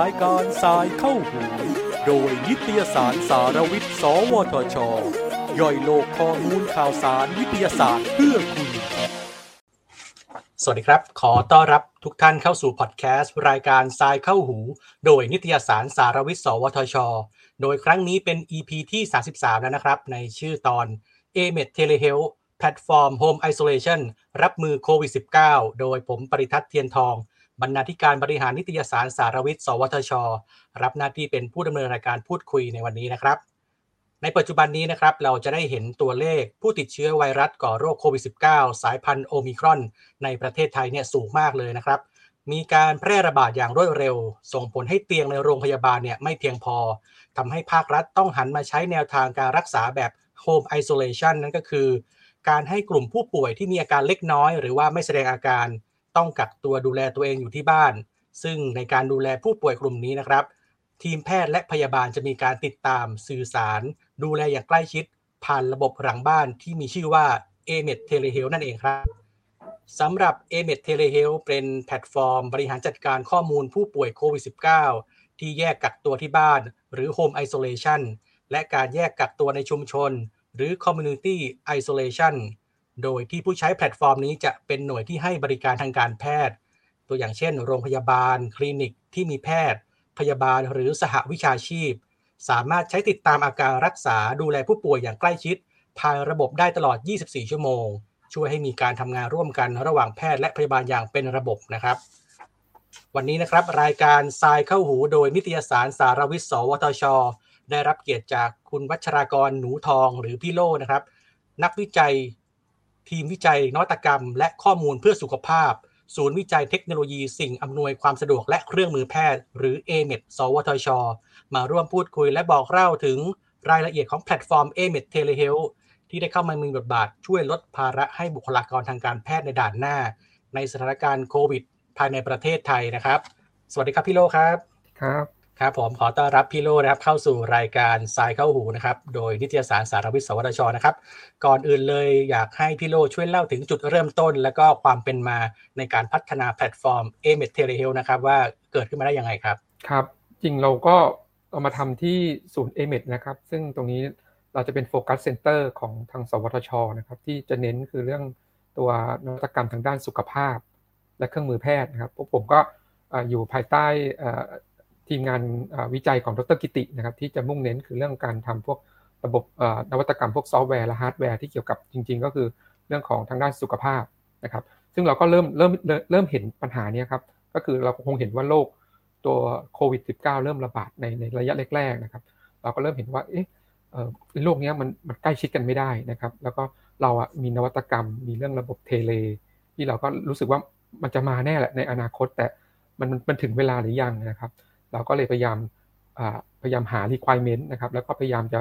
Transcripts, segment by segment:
รายการสายเข้าหูโดยนิตยสารสารวิทย์สวทช.ย่อยโลกข้อมูลข่าวสารวิทยาศาสตร์เพื่อคุณสวัสดีครับขอต้อนรับทุกท่านเข้าสู่พอดแคสต์รายการสายเข้าหูโดยนิตยสารสารวิทย์สวทช.โดยครั้งนี้เป็น EP ที่ 33 แล้วนะครับในชื่อตอน A-MED Telehealth แพลตฟอร์ม Home Isolation รับมือโควิด -19 โดยผมปริทัศน์เทียนทองบรรณาธิการบริหารนิตยสารสารวิทย์สวทช.รับหน้าที่เป็นผู้ดำเนินรายการพูดคุยในวันนี้นะครับในปัจจุบันนี้นะครับเราจะได้เห็นตัวเลขผู้ติดเชื้อไวรัสก่อโรคโควิด -19 สายพันธุ์โอมิครอนในประเทศไทยเนี่ยสูงมากเลยนะครับมีการแพร่ระบาดอย่างรวดเร็วส่งผลให้เตียงในโรงพยาบาลเนี่ยไม่เพียงพอทำให้ภาครัฐต้องหันมาใช้แนวทางการรักษาแบบ Home Isolation นั่นก็คือการให้กลุ่มผู้ป่วยที่มีอาการเล็กน้อยหรือว่าไม่แสดงอาการต้องกักตัวดูแลตัวเองอยู่ที่บ้านซึ่งในการดูแลผู้ป่วยกลุ่มนี้นะครับทีมแพทย์และพยาบาลจะมีการติดตามสื่อสารดูแลอย่างใกล้ชิดผ่านระบบหลังบ้านที่มีชื่อว่า A-MED Telehealth นั่นเองครับสำหรับ A-MED Telehealth เป็นแพลตฟอร์มบริหารจัดการข้อมูลผู้ป่วยโควิด -19 ที่แยกกักตัวที่บ้านหรือ Home Isolation และการแยกกักตัวในชุมชนหรือ Community Isolation โดยที่ผู้ใช้แพลตฟอร์มนี้จะเป็นหน่วยที่ให้บริการทางการแพทย์ตัวอย่างเช่นโรงพยาบาลคลินิกที่มีแพทย์พยาบาลหรือสหวิชาชีพสามารถใช้ติดตามอาการรักษาดูแลผู้ป่วยอย่างใกล้ชิดผ่านระบบได้ตลอด24ชั่วโมงช่วยให้มีการทำงานร่วมกันระหว่างแพทย์และพยาบาลอย่างเป็นระบบนะครับวันนี้นะครับรายการสายเข้าหูโดยนิตยสารสารวิทย์สวทช.ได้รับเกียรติจากคุณวัชรากรหนูทองหรือพี่โล่นะครับนักวิจัยทีมวิจัยนวัตกรรมและข้อมูลเพื่อสุขภาพศูนย์วิจัยเทคโนโลยีสิ่งอำนวยความสะดวกและเครื่องมือแพทย์หรือ A-MED สวทช.มาร่วมพูดคุยและบอกเล่าถึงรายละเอียดของแพลตฟอร์ม A-MED Telehealth ที่ได้เข้ามามีบทบาทช่วยลดภาระให้บุคลากรทางการแพทย์ในด่านหน้าในสถานการณ์โควิดภายในประเทศไทยนะครับสวัสดีครับพี่โลครับครับผมขอต้อนรับพี่โลนะครับเข้าสู่รายการสายเข้าหูนะครับโดยนิตยสารสารวิทย์สวทช.นะครับก่อนอื่นเลยอยากให้พี่โลช่วยเล่าถึงจุดเริ่มต้นและก็ความเป็นมาในการพัฒนาแพลตฟอร์ม A-MED Telehealth นะครับว่าเกิดขึ้นมาได้ยังไงครับครับจริงเราก็เอามาทำที่ศูนย์ A-MED นะครับซึ่งตรงนี้เราจะเป็นโฟกัสเซ็นเตอร์ของทางสวทช.นะครับที่จะเน้นคือเรื่องตัวนวัตกรรมทางด้านสุขภาพและเครื่องมือแพทย์นะครับผมก็อยู่ภายใต้ทีมงานวิจัยของดร.กิตินะครับที่จะมุ่งเน้นคือเรื่องการทำพวกระบบนวัตกรรมพวกซอฟต์แวร์และฮาร์ดแวร์ที่เกี่ยวกับจริงๆก็คือเรื่องของทางด้านสุขภาพนะครับซึ่งเราก็เริ่มเห็นปัญหานี้ครับก็คือเราคงเห็นว่าโรคตัวโควิด -19 เริ่มระบาดในระยะแรกๆนะครับเราก็เริ่มเห็นว่าโรคนี้มันใกล้ชิดกันไม่ได้นะครับแล้วก็เรามีนวัตกรรมมีเรื่องระบบเทเลที่เราก็รู้สึกว่ามันจะมาแน่แหละในอนาคตแต่มันถึงเวลาหรือยังนะครับเราก็เลยพยายามหา requirement นะครับแล้วก็พยายามจะ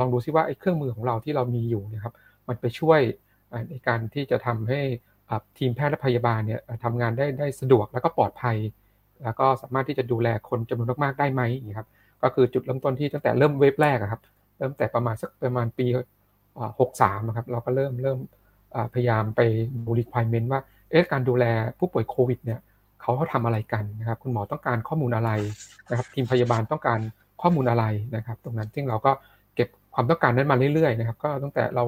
ลองดูซิว่าไอ้เครื่องมือของเราที่เรามีอยู่นะครับมันไปช่วยในการที่จะทำให้ทีมแพทย์และพยาบาลเนี่ยทำงานได้สะดวกแล้วก็ปลอดภัยแล้วก็สามารถที่จะดูแลคนจำนวนมากๆได้ไหมนะครับก็คือจุดเริ่มต้นที่ตั้งแต่เริ่มเวฟแรกครับเริ่มแต่ประมาณปี63นะครับเราก็เริ่มพยายามไปดู requirement ว่าการดูแลผู้ป่วยโควิดเนี่ยเขาทำอะไรกันนะครับคุณหมอต้องการข้อมูลอะไรนะครับทีมพยาบาลต้องการข้อมูลอะไรนะครับตรงนั้นซึ่งเราก็เก็บความต้องการนั้นมาเรื่อยๆนะครับก็ตั้งแต่เรา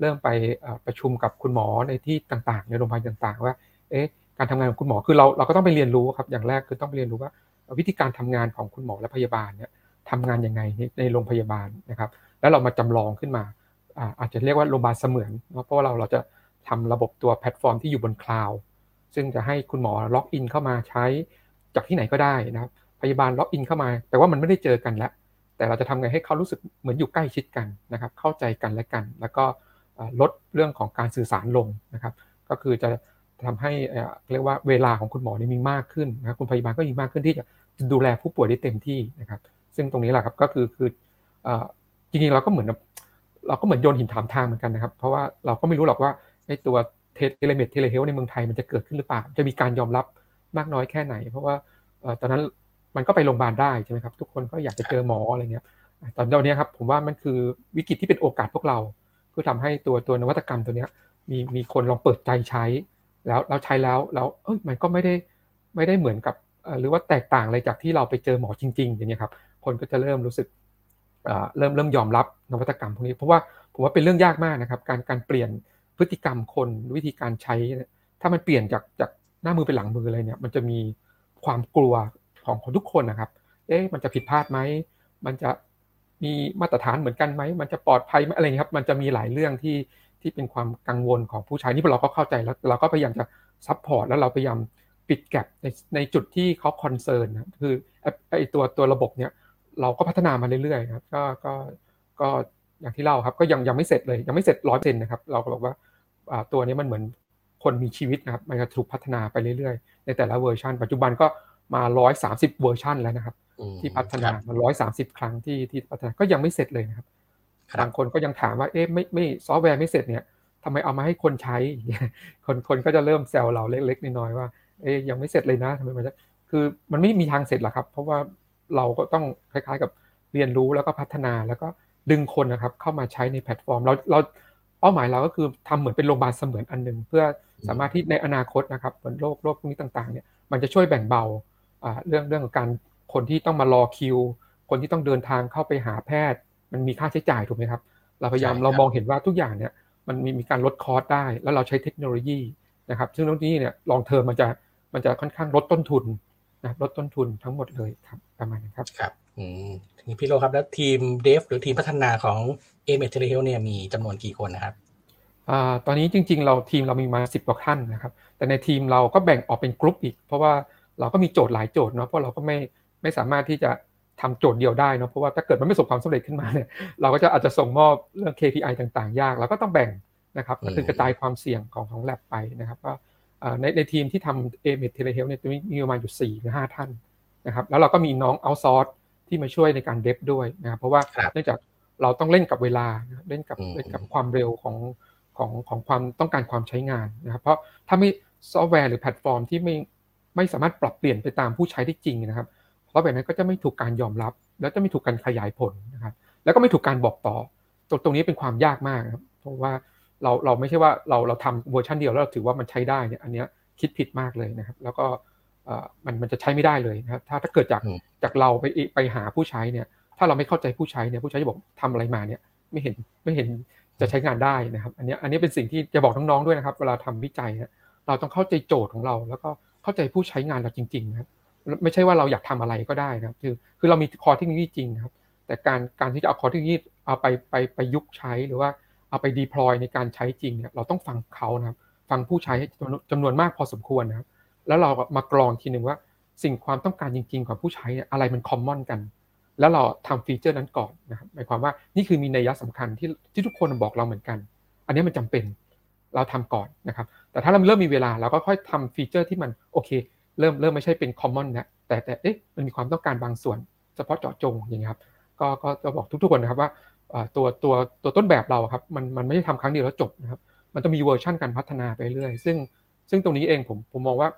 เริ่มไปประชุมกับคุณหมอในที่ต่างๆในโรงพยาบาลต่างๆว่าการทำงานของคุณหมอคือเราก็ต้องไปเรียนรู้ครับอย่างแรกคือต้องไปเรียนรู้ว่าวิธีการทำงานของคุณหมอและพยาบาลเนี่ยทำงานยังไงในโรงพยาบาลนะครับแล้วเรามาจำลองขึ้นมาอาจจะเรียกว่าโรงพยาบาลเสมือนเพราะว่าเราจะทำระบบตัวแพลตฟอร์มที่อยู่บนคลาวด์ซึ่งจะให้คุณหมอล็อกอินเข้ามาใช้จากที่ไหนก็ได้นะครับพยาบาลล็อกอินเข้ามาแต่ว่ามันไม่ได้เจอกันแล้วแต่เราจะทำไงให้เขารู้สึกเหมือนอยู่ใกล้ชิดกันนะครับเข้าใจกันและกันแล้วก็ลดเรื่องของการสื่อสารลงนะครับก็คือจะทำให้เรียกว่าเวลาของคุณหมอนี่มีมากขึ้นนะครับคุณพยาบาลก็มีมากขึ้นที่จะดูแลผู้ป่วยได้เต็มที่นะครับซึ่งตรงนี้แหละครับก็คือจริงๆเราก็เหมือนโยนหินถามทางเหมือนกันนะครับเพราะว่าเราก็ไม่รู้หรอกว่าไอ้ตัวเทเลเฮลท์ในเมืองไทยมันจะเกิดขึ้นหรือเปล่าจะมีการยอมรับมากน้อยแค่ไหนเพราะว่าตอนนั้นมันก็ไปโรงพยาบาลได้ใช่ไหมครับทุกคนก็อยากจะเจอหมออะไรเงี้ยตอนนี้ครับผมว่ามันคือวิกฤตที่เป็นโอกาสพวกเราเพื่อทำให้ตัวนวัตกรรมตัวนี้มีคนลองเปิดใจใช้แล้วใช้แล้วมันก็ไม่ได้เหมือนกับ หรือว่าแตกต่างอะไรจากที่เราไปเจอหมอจริงๆอย่างเงี้ยครับคนก็จะเริ่มรู้สึกเริ่มยอมรับนวัตกรรมพวกนี้เพราะว่าผมว่าเป็นเรื่องยากมากนะครับการเปลี่ยนพฤติกรรมคนวิธีการใช้ถ้ามันเปลี่ยนจากหน้ามือเป็นหลังมืออะไรเนี่ยมันจะมีความกลัวของคนทุกคนนะครับเอ๊ะมันจะผิดพลาดไหมมันจะมีมาตรฐานเหมือนกันไหมมันจะปลอดภัยไหมอะไรเงี้ยครับมันจะมีหลายเรื่องที่เป็นความกังวลของผู้ใช้นี่เราก็เข้าใจแล้วเราก็พยายามจะซัพพอร์ตแล้วเราพยายามปิดแกปในจุดที่เขาคอนเซิร์นนะคือไอตัวระบบเนี่ยเราก็พัฒนามาเรื่อยๆครับก็อย่างที่เล่าครับก็ยังไม่เสร็จเลยยังไม่เสร็จ 100% นะครับเราก็บอกว่าตัวนี้มันเหมือนคนมีชีวิตนะครับมันจะถูกพัฒนาไปเรื่อยๆในแต่ละเวอร์ชันปัจจุบันก็มา130เวอร์ชันแล้วนะครับที่พัฒนามา130ครั้งที่พัฒนาก็ยังไม่เสร็จเลยนะครับบางคนก็ยังถามว่าเอ๊ะไม่ซอฟต์แวร์ไม่เสร็จเนี่ยทำไมเอามาให้คนใช้คนก็จะเริ่มแซวเราเล็กๆน้อยๆว่าเอ๊ะยังไม่เสร็จเลยนะทำไมมันคือมันไม่มีทางเสร็จหรอกครับเพราะว่าเราก็ต้องคล้ายๆกับเรียนรู้แล้วก็พัฒนาแล้วก็ดึงคนนะครับเข้ามาใช้ในแพลตฟอร์มเราเป้าหมายเราก็คือทำเหมือนเป็นโรงพยาบาลเสมือนอันนึงเพื่อสามารถที่ในอนาคตนะครับบนโรคพวกนี้ต่างๆเนี่ยมันจะช่วยแบ่งเบาเรื่องของการคนที่ต้องมารอคิวคนที่ต้องเดินทางเข้าไปหาแพทย์มันมีค่าใช้จ่ายถูกไหมครับเราพยายามเรามองเห็นว่าทุกอย่างเนี่ยมันมีการลดคอสได้แล้วเราใช้เทคโนโลยีนะครับซึ่งตรงนี้เนี่ยลองเทอมมันจะค่อนข้างลดต้นทุนลดต้นทุนทั้งหมดเลยครับประมาณนั้นครับครับทีนี้พี่โลครับแล้วทีมเดฟหรือทีมพัฒนาของ A-MED Telehealth เนี่ยมีจำนวนกี่คนนะครับตอนนี้จริงๆเราทีมเรามีมา10กว่าท่านนะครับแต่ในทีมเราก็แบ่งออกเป็นกลุ่มอีกเพราะว่าเราก็มีโจทย์หลายโจทย์เนาะเพราะเราก็ไม่สามารถที่จะทำโจทย์เดียวได้เนาะเพราะว่าถ้าเกิดมันไม่ประสบความสำเร็จขึ้นมาเนี่ยเราก็จะอาจจะส่งมอบเรื่อง KPI ต่างๆยากเราก็ต้องแบ่งนะครับก็คือกระจายความเสี่ยงของแลบไปนะครับก็ในทีมที่ทำ A-MED Telehealth เนี่ยมีประมาณอยู่4หรือ5ท่านนะครับแล้วเราก็มีน้องเอาท์ซอร์สที่มาช่วยในการเดฟด้วยนะครับเพราะว่าเนื่องจากเราต้องเล่นกับเวลาเล่นกับความเร็วของความต้องการความใช้งานนะครับเพราะถ้าไม่ซอฟต์แวร์หรือแพลตฟอร์มที่ไม่สามารถปรับเปลี่ยนไปตามผู้ใช้ได้จริงนะครับซอฟต์แวร์นั้นก็จะไม่ถูกการยอมรับแล้วจะไม่ถูกการขยายผลนะครับแล้วก็ไม่ถูกการบอกต่อตรงนี้เป็นความยากมากครับเพราะว่าเราไม่ใช่ว่าเราทำเวอร์ชันเดียวแล้วเราถือว่ามันใช้ได้เนี่ยอันเนี้ยคิดผิดมากเลยนะครับแล้วก็มันจะใช้ไม่ได้เลยนะครับถ้าเกิดจากเราไปหาผู้ใช้เนี่ยถ้าเราไม่เข้าใจผู้ใช้เนี่ยผู้ใช้จะบอกทำอะไรมาเนี่ยไม่เห็นจะใช้งานได้นะครับอันนี้เป็นสิ่งที่จะบอกน้องๆด้วยนะครับเวลาทำวิจัยเนี่ยเราต้องเข้าใจโจทย์ของเราแล้วก็เข้าใจผู้ใช้งานเราจริงๆนะครับไม่ใช่ว่าเราอยากทำอะไรก็ได้นะครับคือเรามีคอร์เทคโนโลยีจริงครับแต่การที่จะเอาคอร์เทคโนโลยีเอาไปยุกใช้หรือว่าเอาไป deploy ในการใช้จริงเนี่ยเราต้องฟังเขานะครับฟังผู้ใช้จำนวนมากพอสมควรนะครับแล้วเรามากรองทีนึงว่าสิ่งความต้องการจริงๆของผู้ใช้เนี่ยอะไรมันคอมมอนกันแล้วเราทำฟีเจอร์นั้นก่อนนะครับหมายความว่านี่คือมีนัยสำคัญที่ทุกคนบอกเราเหมือนกันอันนี้มันจำเป็นเราทำก่อนนะครับแต่ถ้าเราเริ่มมีเวลาเราก็ค่อยทำฟีเจอร์ที่มันโอเคเริ่มไม่ใช่เป็นคอมมอนนะแต่เอ๊ะมันมีความต้องการบางส่วนเฉพาะเจาะจงอย่างนี้ครับก็จะบอกทุกๆคนนะครับว่าตัวต้นแบบเราครับมันไม่ได้ทำครั้งเดียวแล้วจบนะครับมันจะมีเวอร์ชั่นการพัฒนาไปเรื่อยซึ่งตรงนี้เองผมมองว่า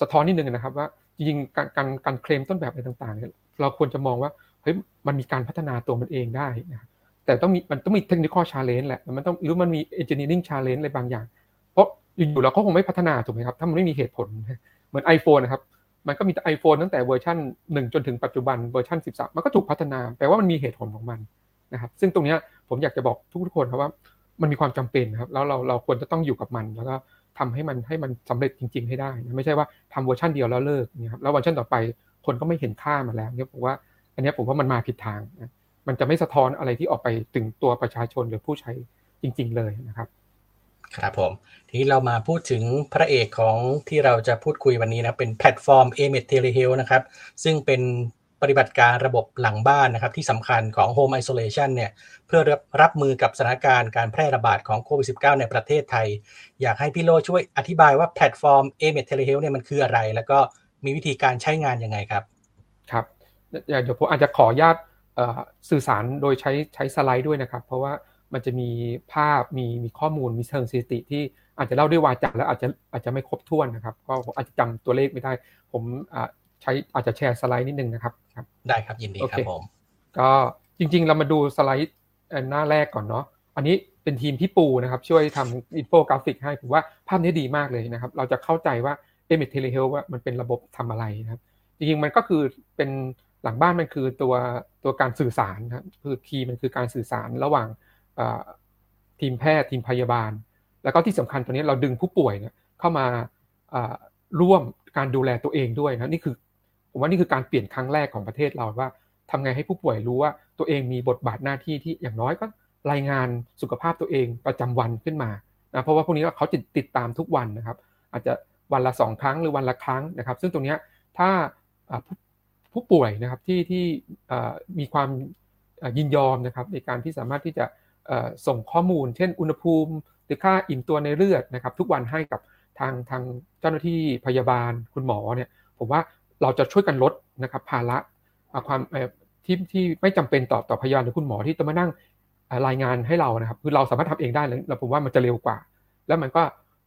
สะท้อนนิดนึงนะครับว่าจริงๆการเคลมต้นแบบอะไรต่างๆเนี่ยเราควรจะมองว่าเฮ้ยมันมีการพัฒนาตัวมันเองได้นะแต่มันต้องมี technical challenge แหละมันต้องหรือมันมี engineering challenge อะไรบางอย่างเพราะอยู่ๆเราก็คงไม่พัฒนาถูกไหมครับถ้ามันไม่มีเหตุผลเหมือน iPhone นะครับมันก็มี iPhone ตั้งแต่เวอร์ชัน1จนถึงปัจจุบันเวอร์ชัน13มันก็ถูกพัฒนาแปลว่ามันมีเหตุผลของมันนะครับซึ่งตรงนี้ผมอยากจะบอกทุกคนครับว่ามันมีความจำเป็นครับแล้วเราควรจะต้องอยู่กับมันแล้วก็ทำให้มันสำเร็จจริงๆให้ได้นะไม่ใช่ว่าทำเวอร์ชันเดียวแล้วเลิกนะครับแล้วเวอร์ชันต่อไปคนก็ไม่เห็นค่ามันแล้วเนี่ยผมว่าอันนี้ผมว่ามันมาผิดทางนะมันจะไม่สะท้อนอะไรที่ออกไปถึงตัวประชาชนหรือผู้ใช้จริงๆเลยนะครับครับผมทีนี้เรามาพูดถึงพระเอกของที่เราจะพูดคุยวันนี้นะเป็นแพลตฟอร์ม A-MED Telehealth นะครับซึ่งเป็นปฏิบัติการระบบหลังบ้านนะครับที่สำคัญของ Home Isolation เนี่ยเพื่อรับมือกับสถานการณ์การแพร่ระบาดของโควิด -19 ในประเทศไทยอยากให้พี่โลช่วยอธิบายว่าแพลตฟอร์ม A-MED Telehealth เนี่ยมันคืออะไรแล้วก็มีวิธีการใช้งานยังไงครับครับเดี๋ยวผมอาจจะขออนุญาตสื่อสารโดยใช้สไลด์ด้วยนะครับเพราะว่ามันจะมีภาพมีข้อมูลมีเชิงสถิติที่อาจจะเล่าด้วยวาจาแล้วอาจจะไม่ครบถ้วนนะครับก็อาจจะจำตัวเลขไม่ได้ผมใช้อาจจะแชร์สไลด์นิดนึงนะครับได้ครับยินดีครับผมก็จริงๆเรามาดูสไลด์หน้าแรกก่อนเนาะอันนี้เป็นทีมพี่ปูนะครับช่วยทำอินโฟกราฟิกให้ผมว่าภาพนี้ดีมากเลยนะครับเราจะเข้าใจว่าA-MED Telehealth ว่ามันเป็นระบบทำอะไรนะครับ จริงๆมันก็คือเป็นหลังบ้านมันคือตัวการสื่อสารครับคือคีย์มันคือการสื่อสารระหว่างทีมแพทย์ทีมพยาบาลแล้วก็ที่สำคัญตัวนี้เราดึงผู้ป่วยเนี่ยเข้ามาร่วมการดูแลตัวเองด้วยนะนี่คือผมว่านี่คือการเปลี่ยนครั้งแรกของประเทศเราว่าทำไงให้ผู้ป่วยรู้ว่าตัวเองมีบทบาทหน้าที่ที่อย่างน้อยก็รายงานสุขภาพตัวเองประจำวันขึ้นมานะเพราะว่าพวกนี้เขาจะติดตามทุกวันนะครับอาจจะวันละ2ครั้งหรือวันละครั้งนะครับซึ่งตรงนี้ถ้าผู้ป่วยนะครับที่มีความยินยอมนะครับในการที่สามารถที่จะส่งข้อมูลเช่นอุณหภูมิหรือค่าอิ่มตัวในเลือดนะครับทุกวันให้กับทางเจ้าหน้าที่พยาบาลคุณหมอเนี่ยผมว่าเราจะช่วยกันลดนะครับภาระความที่ไม่จำเป็นต่อพยาบาลหรือคุณหมอที่จะมานั่งรายงานให้เรานะครับคือเราสามารถทำเองได้แล้วผมว่ามันจะเร็วกว่าแล้วมันก็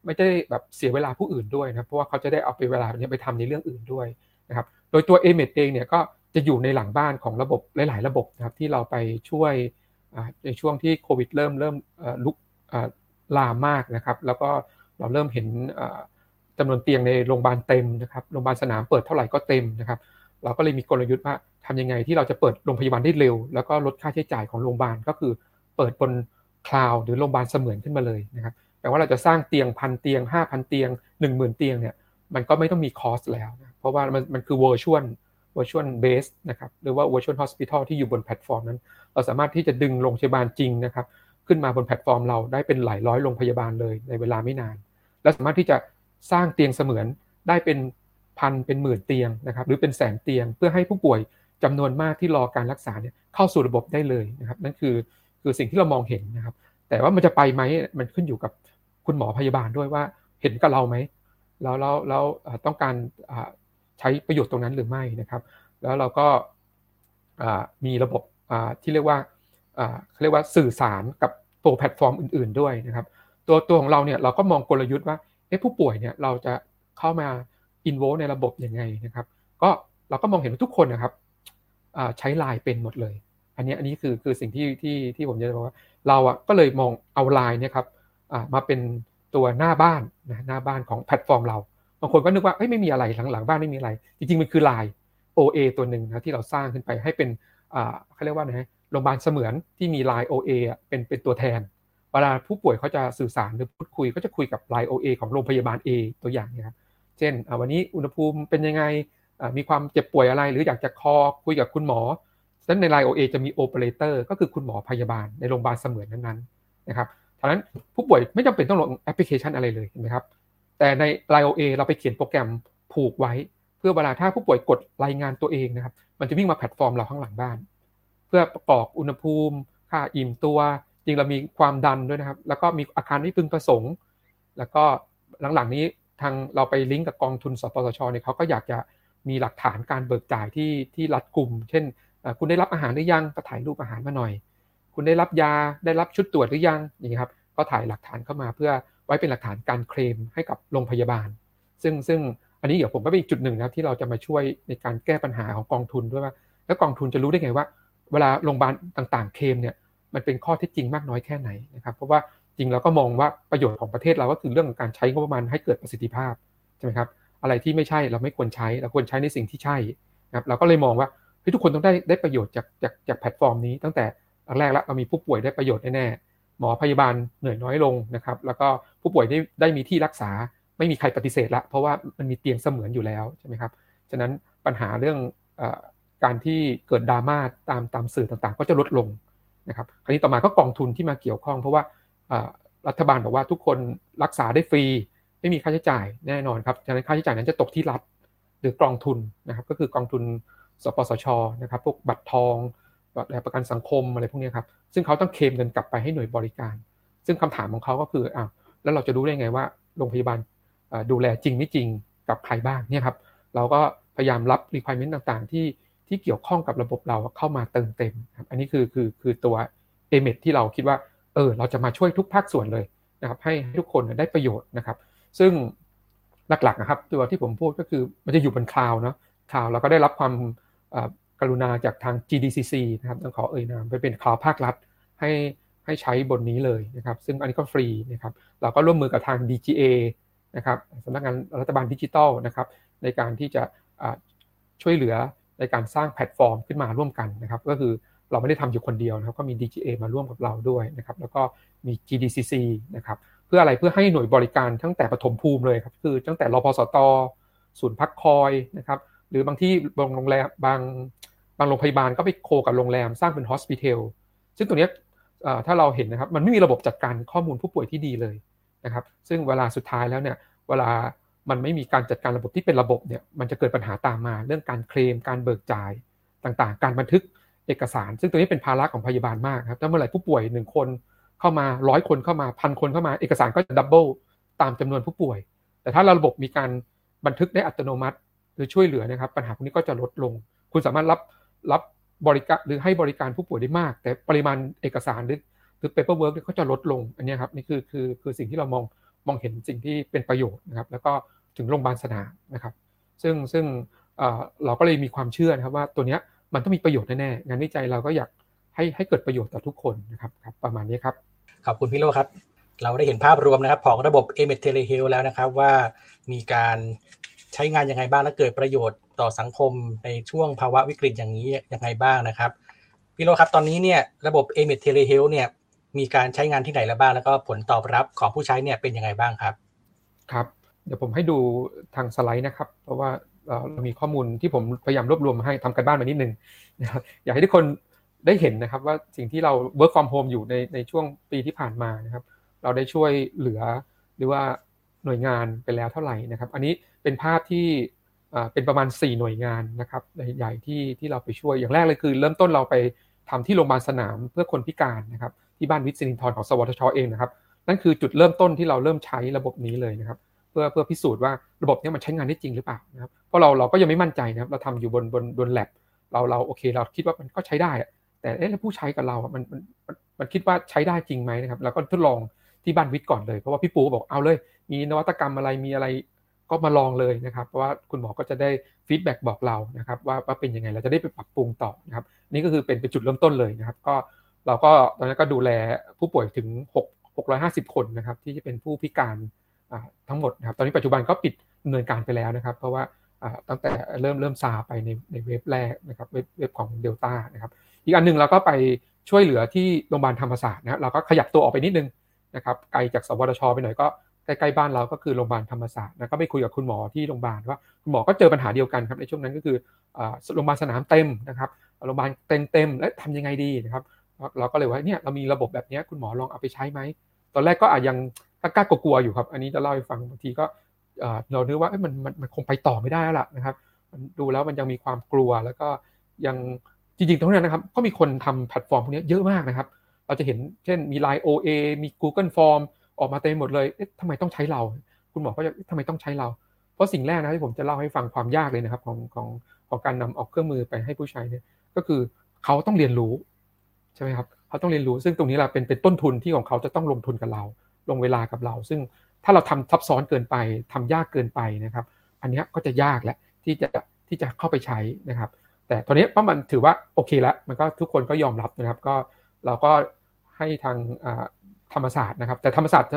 ไม่ได้แบบเสียเวลาผู้อื่นด้วยนะเพราะว่าเขาจะได้เอาไปเวลานี้ไปทำในเรื่องอื่นด้วยนะครับโดยตัว A-MED เองเนี่ยก็จะอยู่ในหลังบ้านของระบบหลายๆระบบนะครับที่เราไปช่วยในช่วงที่โควิดเริ่มลุกลามมากนะครับแล้วก็เราเริ่มเห็นจำนวนเตียงในโรงพยาบาลเต็มนะครับโรงพยาบาลสนามเปิดเท่าไหร่ก็เต็มนะครับเราก็เลยมีกลยุทธ์ว่าทำยังไงที่เราจะเปิดโรงพยาบาลได้เร็วแล้วก็ลดค่าใช้จ่ายของโรงพยาบาลก็คือเปิดบนคลาวด์หรือโรงพยาบาลเสมือนขึ้นมาเลยนะครับแปลว่าเราจะสร้างเตียง 1,000 เตียง 5,000 เตียง 10,000 เตียงเนี่ยมันก็ไม่ต้องมีคอสแล้วนะเพราะว่ามันคือ virtual base นะครับหรือว่า virtual hospital ที่อยู่บนแพลตฟอร์มนั้นเราสามารถที่จะดึงโรงพยาบาลจริงนะครับขึ้นมาบนแพลตฟอร์มเราได้เป็นหลายร้อยโรงพยาบาลเลยในเวลาไม่นานและสามารถที่จะสร้างเตียงเสมือนได้เป็นพันเป็นหมื่นเตียงนะครับหรือเป็นแสนเตียงเพื่อให้ผู้ป่วยจำนวนมากที่รอการรักษาเนี่ยเข้าสู่ระบบได้เลยนะครับนั่นคือสิ่งที่เรามองเห็นนะครับแต่ว่ามันจะไปไหมมันขึ้นอยู่กับคุณหมอพยาบาลด้วยว่าเห็นกับเราไหมแล้วต้องการใช้ประโยชน์ตรงนั้นหรือไม่นะครับแล้วเราก็มีระบบที่เรียกว่าสื่อสารกับตัวแพลตฟอร์มอื่นๆด้วยนะครับตัวของเราเนี่ยเราก็มองกลยุทธ์ว่าผู้ป่วยเนี่ยเราจะเข้ามาอินโวลในระบบยังไงนะครับก็เราก็มองเห็นว่าทุกคนนะครับใช้ LINE เป็นหมดเลยอันนี้คือสิ่งที่ผมจะบอกว่าเราอ่ะก็เลยมองเอา LINE เนี่ยครับมาเป็นตัวหน้าบ้านนะหน้าบ้านของแพลตฟอร์มเราบางคนก็นึกว่าเอ้ยไม่มีอะไรหลังบ้านไม่มีอะไรจริงๆมันคือ LINE OA ตัวนึงนะที่เราสร้างขึ้นไปให้เป็นเค้าเรียกว่าไงโรงพยาบาลเสมือนที่มี LINE OA อ่ะเป็นตัวแทนเวลาผู้ป่วยเขาจะสื่อสารหรือพูดคุยก็จะคุยกับ LINE OA ของโรงพยาบาล A ตัวอย่างนะครับเช่นวันนี้อุณหภูมิเป็นยังไงมีความเจ็บป่วยอะไรหรืออยากจะคุยกับคุณหมอฉะนั้นใน LINE OA จะมี Operator ก็คือคุณหมอพยาบาลในโรงพยาบาลเสมือนนั้นๆนะครับฉะนั้นผู้ป่วยไม่จำเป็นต้องลงแอปพลิเคชันอะไรเลยเห็นไหมครับแต่ใน LINE OA เราไปเขียนโปรแกรมผูกไว้เพื่อเวลาถ้าผู้ป่วยกดรายงานตัวเองนะครับมันจะวิ่งมาแพลตฟอร์มเราข้างหลังบ้านเพื่อกรอกอุณหภูมิค่าอิ่มตัวจริงเรามีความดันด้วยนะครับแล้วก็มีอาการไม่พึงประสงค์แล้วก็หลังๆนี้ทางเราไปลิงก์กับกองทุนสปสชเนี่ยเขาก็อยากจะมีหลักฐานการเบิกจ่ายที่รัดกุมเช่นคุณได้รับอาหารหรือยังก็ถ่ายรูปอาหารมาหน่อยคุณได้รับยาได้รับชุดตรวจหรือยังนี่ครับก็ถ่ายหลักฐานเข้ามาเพื่อไว้เป็นหลักฐานการเคลมให้กับโรงพยาบาลซึ่งอันนี้เดี๋ยวผมก็เป็นอีกจุดหนึ่งนะครับที่เราจะมาช่วยในการแก้ปัญหาของกองทุนด้วยว่าแล้วกองทุนจะรู้ได้ไงว่าเวลาโรงพยาบาลต่างๆเคลมเนี่ยมันเป็นข้อเท็จจริงมากน้อยแค่ไหนนะครับเพราะว่าจริงเราก็มองว่าประโยชน์ของประเทศเราก็คือเรื่องของการใช้งบประมาณให้เกิดประสิทธิภาพใช่ไหมครับอะไรที่ไม่ใช่เราไม่ควรใช้เราควรใช้ในสิ่งที่ใช่นะครับเราก็เลยมองว่าทุกคนต้องได้ประโยชน์จากแพลตฟอร์มนี้ตั้งแต่แรกแล้วเรามีผู้ป่วยได้ประโยชน์แน่ๆหมอพยาบาลเหนื่อยน้อยลงนะครับแล้วก็ผู้ป่วยได้มีที่รักษาไม่มีใครปฏิเสธละเพราะว่ามันมีเตียงเสมือนอยู่แล้วใช่ไหมครับฉะนั้นปัญหาเรื่องการที่เกิดดราม่าตามสื่อต่างๆก็จะลดลงนะครับคราวนี้ต่อมาก็กองทุนที่มาเกี่ยวข้องเพราะว่ารัฐบาลบอกว่าทุกคนรักษาได้ฟรีไม่มีค่าใช้จ่ายแน่นอนครับฉะนั้นค่าใช้จ่ายนั้นจะตกที่รัฐหรือกองทุนนะครับก็คือกองทุนสปสชนะครับพวกบัตรทองบัตรประกันสังคมอะไรพวกนี้ครับซึ่งเขาต้องเคลมเงินกลับไปให้หน่วยบริการซึ่งคำถามของเขาก็คือแล้วเราจะรู้ได้ไงว่าโรงพยาบาลดูแลจริงไม่จริงกับใครบ้างเนี่ยครับเราก็พยายามรับ requirement ต่างๆที่เกี่ยวข้องกับระบบเราเข้ามาเติมเต็มครับอันนี้คือตัว A-MED ที่เราคิดว่าเราจะมาช่วยทุกภาคส่วนเลยนะครับให้ทุกคนได้ประโยชน์นะครับซึ่งหลักๆนะครับตัวที่ผมพูดก็คือมันจะอยู่บนคลาวด์เนาะคลาวด์เราก็ได้รับความกรุณาจากทาง GDCC นะครับต้องขอเอ่ยนามไปเป็นคลาวด์ภาครัฐให้ใช้บนนี้เลยนะครับซึ่งอันนี้ก็ฟรีนะครับเราก็ร่วมมือกับทาง DGA นะครับสำนักงานรัฐบาลดิจิทัลนะครับในการที่จะ ช่วยเหลือในการสร้างแพลตฟอร์มขึ้นมาร่วมกันนะครับก็คือเราไม่ได้ทำอยู่คนเดียวนะครับก็มี DGA มาร่วมกับเราด้วยนะครับแล้วก็มี GDCC นะครับเพื่ออะไรเพื่อให้หน่วยบริการตั้งแต่ปฐมภูมิเลยครับคือตั้งแต่รพสตศูนย์พักคอยนะครับหรือบางที่โรงแรมบางโรงพยาบาลก็ไปโคกับโรงแรมสร้างเป็นโฮสปิทอลซึ่งตัวนี้ถ้าเราเห็นนะครับมันไม่มีระบบจัดการข้อมูลผู้ป่วยที่ดีเลยนะครับซึ่งเวลาสุดท้ายแล้วเนี่ยเวลามันไม่มีการจัดการระบบที่เป็นระบบเนี่ยมันจะเกิดปัญหาตามมาเรื่องการเคลมการเบิกจ่ายต่างๆการบันทึกเอกสารซึ่งตัวนี้เป็นภาระของพยาบาลมากครับถ้าเมื่อไหร่ผู้ป่วย1คนเข้ามา100คนเข้ามา 1,000 คนเข้ามาเอกสารก็จะดับเบิลตามจำนวนผู้ป่วยแต่ถ้าระบบมีการบันทึกได้อัตโนมัติหรือช่วยเหลือนะครับปัญหาพวกนี้ก็จะลดลงคุณสามารถรับบริการหรือให้บริการผู้ป่วยได้มากแต่ปริมาณเอกสารหรือ paperwork เนี่ยก็จะลดลงอันนี้ครับนี่คือสิ่งที่เรามองเห็นสิ่งที่เป็นประโยชน์นะครับแล้วก็ถึงโรงพยาบาลสนามนะครับซึ่งเราก็เลยมีความเชื่อนะครับว่าตัวเนี้ยมันต้องมีประโยชน์แน่ๆงานวิจัยเราก็อยากให้เกิดประโยชน์ต่อทุกคนนะครับครับประมาณนี้ครับขอบคุณพี่โลครับเราได้เห็นภาพรวมนะครับของระบบ A-MED Telehealth แล้วนะครับว่ามีการใช้งานยังไงบ้างและเกิดประโยชน์ต่อสังคมในช่วงภาวะวิกฤตอย่างนี้ยังไงบ้างนะครับพี่โลครับตอนนี้เนี่ยระบบ A-MED Telehealth เนี่ยมีการใช้งานที่ไหนแล้วบ้างแล้วก็ผลตอบรับของผู้ใช้เนี่ยเป็นยังไงบ้างครับครับเดี๋ยวผมให้ดูทางสไลด์นะครับเพราะว่าเรามีข้อมูลที่ผมพยายามรวบรวมมาให้ทำกันบ้านมานิดนึงนะครับอยากให้ทุกคนได้เห็นนะครับว่าสิ่งที่เรา work from home อยู่ในช่วงปีที่ผ่านมานะครับเราได้ช่วยเหลือหรือว่าหน่วยงานไปแล้วเท่าไหร่นะครับอันนี้เป็นภาพที่เป็นประมาณ4หน่วยงานนะครับใหญ่ที่เราไปช่วยอย่างแรกเลยคือเริ่มต้นเราไปทำที่โรงพยาบาลสนามเพื่อคนพิการนะครับที่บ้านวิศรินทร์ของสวทช.เองนะครับนั่นคือจุดเริ่มต้นที่เราเริ่มใช้ระบบนี้เลยนะครับเพื่อพิสูจน์ว่าระบบนี้มันใช้งานได้จริงหรือเปล่านะครับเพราะเราก็ยังไม่มั่นใจนะครับเราทำอยู่บนแล็บเราโอเคเราคิดว่ามันก็ใช้ได้แต่แล้วผู้ใช้กับเรามันคิดว่าใช้ได้จริงไหมนะครับเราก็ทดลองที่บ้านวิทย์ก่อนเลยเพราะว่าพี่ปูก็บอกเอาเลยมีนวัตกรรมอะไรมีอะไรก็มาลองเลยนะครับเพราะว่าคุณหมอก็จะได้ฟีดแบ็กบอกเรานะครับว่าเป็นยังไงเราจะได้ไปปรับปรุงต่อนะครับนี่ก็คือเป็นจุดเริ่มต้นเลยนะครับก็เราก็ตอนนั้นก็ดูแลผู้ป่วยถึง650คนนะครับที่จะเป็นผู้พิการทั้งหมดนะครับตอนนี้ปัจจุบันก็ปิดดำเนินการไปแล้วนะครับเพราะว่าตั้งแต่เริ่มซาไปในเว็บแรกนะครับเว็บของเดลต้านะครับอีกอันนึงเราก็ไปช่วยเหลือที่โรงพยาบาลธรรมศาสตร์นะเราก็ขยับตัวออกไปนิดนึงนะครับไกลจากสวทช.ไปหน่อยก็ใกล้ๆบ้านเราก็คือโรงพยาบาลธรรมศาสตร์นะก็ไปคุยกับคุณหมอที่โรงพยาบาลว่าคุณหมอก็เจอปัญหาเดียวกันครับในช่วงนั้นก็คือโรงพยาบาลสนามเต็มนะครับโรงพยาบาลเต็มและทำยังไงดีนะครับเราก็เลยว่าเนี่ยเรามีระบบแบบนี้คุณหมอลองเอาไปใช้ไหมตอนแรกก็อาจยังกล้ากลัวอยู่ครับอันนี้จะเล่าให้ฟังบางทีก็เราคิดว่ามันคงไปต่อไม่ได้แล้วล่ะนะครับดูแล้วมันยังมีความกลัวแล้วก็ยังจริงๆทั้งนั้นนะครับก็มีคนทำแพลตฟอร์มพวกนี้เยอะมากนะครับเราจะเห็นเช่นมี LINE OA มี Google Form ออกมาเต็มหมดเลยเอ๊ะทำไมต้องใช้เราคุณหมอก็จะทำไมต้องใช้เราเพราะสิ่งแรกนะที่ผมจะเล่าให้ฟังความยากเลยนะครับของการนำออกเครื่องมือไปให้ผู้ใช้เนี่ยก็คือเขาต้องเรียนรู้ใช่ไหมครับเขาต้องเรียนรู้ซึ่งตรงนี้แหละเป็นต้นทุนที่ของเขาจะต้องลงทุนกับเราลงเวลากับเราซึ่งถ้าเราทำซับซ้อนเกินไปทำยากเกินไปนะครับอันนี้ก็จะยากแหละที่จะเข้าไปใช้นะครับแต่ตอนนี้มันถือว่าโอเคแล้วมันก็ทุกคนก็ยอมรับนะครับก็เราก็ให้ทางธรรมศาสตร์นะครับแต่ธรรมศาสตร์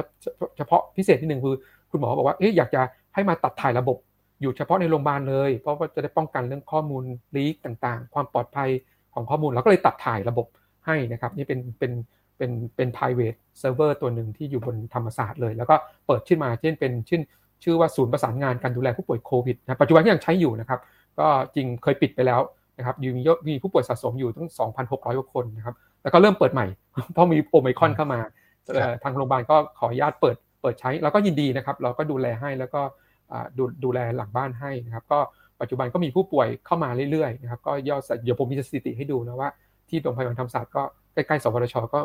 เฉพาะพิเศษนิดนึงคือคุณหมอบอกว่าอยากจะให้มาตัดถ่ายระบบอยู่เฉพาะในโรงพยาบาลเลยเพราะว่าจะได้ป้องกันเรื่องข้อมูลลีกต่างๆความปลอดภัยของข้อมูลเราก็เลยตัดถ่ายระบบให้นะครับนี่เป็น private server ตัวหนึ่งที่อยู่บนธรรมศาสตร์เลยแล้วก็เปิดขึ้นมาเช่นเป็นชื่อว่าศูนย์ประสานงานการดูแลผู้ป่วยโควิดนะปัจจุบันก็ยังใช้อยู่นะครับก็จริงเคยปิดไปแล้วนะครับมีผู้ป่วยสะสมอยู่ตั้ง 2,600 กว่าคนนะครับแล้วก็เริ่มเปิดใหม่เพราะมีโอไมครอนเข้ามาทางโรงพยาบาลก็ขออนุญาตเปิดใช้แล้วก็ยินดีนะครับเราก็ดูแลให้แล้วก็ดูแลหลังบ้านให้นะครับก็ปัจจุบันก็มีผู้ป่วยเข้ามาเรื่อยๆนะครับก็ยอดเดี๋ยวผมมีสถิติให้ดูนะว่าที่โรงพยาบาลธรรมศาสตร์ก็ใกล้ๆสวทช.ก็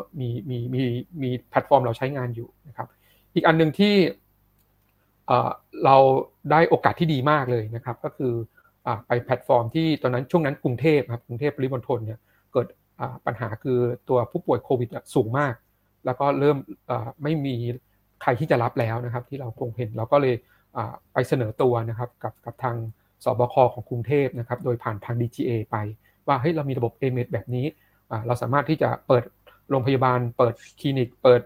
มีแพลตฟอร์มเราใช้งานอยู่นะครับอีกอันนึงที่เราได้โอกาสที่ดีมากเลยนะครับก็คือไปแพลตฟอร์มที่ตอนนั้นช่วงนั้นกรุงเทพครับกรุงเทพปริมณฑลเนี่ยเกิดปัญหาคือตัวผู้ป่วยโควิดสูงมากแล้วก็เริ่มไม่มีใครที่จะรับแล้วนะครับที่เราคงเห็นเราก็เลยไปเสนอตัวนะครับกับทางสบคของกรุงเทพนะครับโดยผ่านทาง DGA ไปว่าเฮ้ยเรามีระบบ A-MED แบบนี้เราสามารถที่จะเปิดโรงพยาบาลเปิดคลินิกเปิด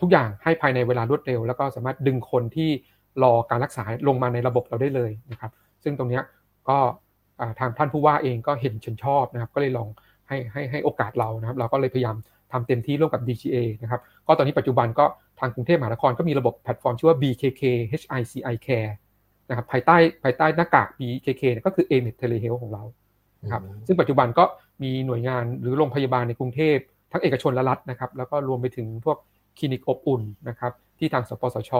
ทุกอย่างให้ภายในเวลารวดเร็วแล้วก็สามารถดึงคนที่รอการรักษาลงมาในระบบเราได้เลยนะครับซึ่งตรงนี้ก็ ทางท่านผู้ว่าเองก็เห็นชนชอบนะครับก็เลยลองให้โอกาสเรานะครับเราก็เลยพยายามทำเต็มที่ร่วมกับ DGA นะครับก็ตอนนี้ปัจจุบันก็ทางกรุงเทพมหานครก็มีระบบแพลตฟอร์มชื่อว่า BKK HICI Care นะครับภายใต้หน้ากาก BKK เนี่ยก็คือ A-MED Telehealth ของเรานะครับซึ่งปัจจุบันก็มีหน่วยงานหรือโรงพยาบาลในกรุงเทพทั้งเอกชนและรัฐนะครับแล้วก็รวมไปถึงพวกคลินิกอบอุ่นนะครับที่ทางสปสช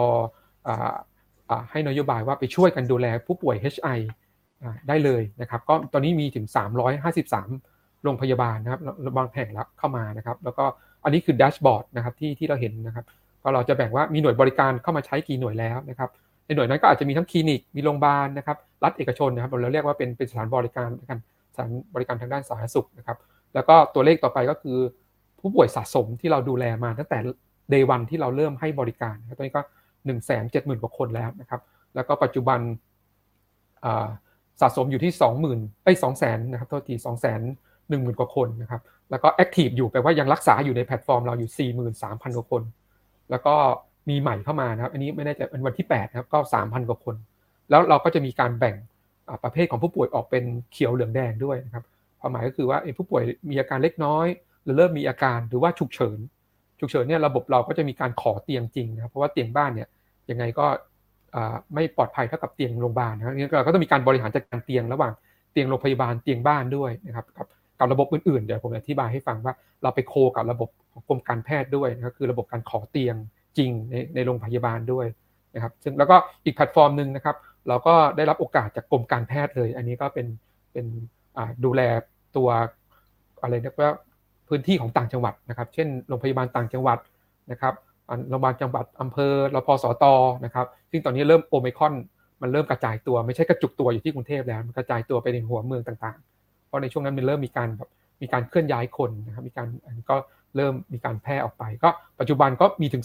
ให้นโยบายว่าไปช่วยกันดูแลผู้ป่วย HI ได้เลยนะครับก็ตอนนี้มีถึง353โรงพยาบาลนะครับบางแห่งรับเข้ามานะครับแล้วก็อันนี้คือแดชบอร์ดนะครับที่เราเห็นนะครับก็เราจะแบ่งว่ามีหน่วยบริการเข้ามาใช้กี่หน่วยแล้วนะครับในหน่วยนั้นก็อาจจะมีทั้งคลินิกมีโรงพยาบาลนะครับรัฐเอกชนนะครับเราเรียกว่าเป็นสถานบริการนะครับสถานบริการทางด้านสาธารณสุขนะครับแล้วก็ตัวเลขต่อไปก็คือผู้ป่วยสะสมที่เราดูแลมาตั้งแต่ Day 1ที่เราเริ่มให้บริการนะครับตอนนี้ก็ 170,000 กว่าคนแล้วนะครับแล้วก็ปัจจุบันสะสมอยู่ที่ 200,000 นะครับโทษที 210,000 กว่าคนนะครับแล้วก็แอคทีฟอยู่แปลว่ายังรักษาอยู่ในแพลตฟอร์มเราอยู่ 43,000 กว่าคนแล้วก็มีใหม่เข้ามานะครับอันนี้ไม่แน่ใจวันที่8นะครับก็ 3,000 กว่าคนแล้วเราก็จะมีการแบ่งประเภทของผู้ป่วยออกเป็นเขียวเหลืองแดงด้วยนะครับความหมายก็คือว่าผู้ป่วยมีอาการเล็กน้อยหรือเริ่มมีอาการหรือว่าฉุกเฉินเนี่ยระบบเราก็จะมีการขอเตียงจริงนะครับเพราะว่าเตียงบ้านเนี่ยยังไงก็ไม่ปลอดภัยเท่ากับเตียงโรงพยาบาลนะครับเราก็ต้องมีการบริหารจัดการเตียงระหว่างเตียงโรงพยาบาลเตียงบ้านด้วยนะครับกับระบบอื่นๆเดี๋ยวผมอธิบายให้ฟังว่าเราไปโคกับระบบของกรมการแพทย์ด้วยนะครับคือระบบการขอเตียงจริงในโรงพยาบาลด้วยนะครับซึ่งแล้วก็อีกแพลตฟอร์มนึงนะครับเราก็ได้รับโอกาสจากกรมการแพทย์เลยอันนี้ก็เป็นดูแลตัวอะไรเรียกว่าพื้นที่ของต่างจังหวัดนะครับเช่นโรงพยาบาลต่างจังหวัดนะครับโรงพยาบาลจังหวัดอำเภอรพสตนะครับซึ่งตอนนี้เริ่มโอไมครอนมันเริ่มกระจายตัวไม่ใช่กระจุกตัวอยู่ที่กรุงเทพแล้วมันกระจายตัวไปในหัวเมืองต่างๆเพราะในช่วงนั้นมันเริ่มมีการแบบมีการเคลื่อนย้ายคนนะครับมีการก็เริ่มมีการแพร่ออกไปก็ปัจจุบันก็มีถึง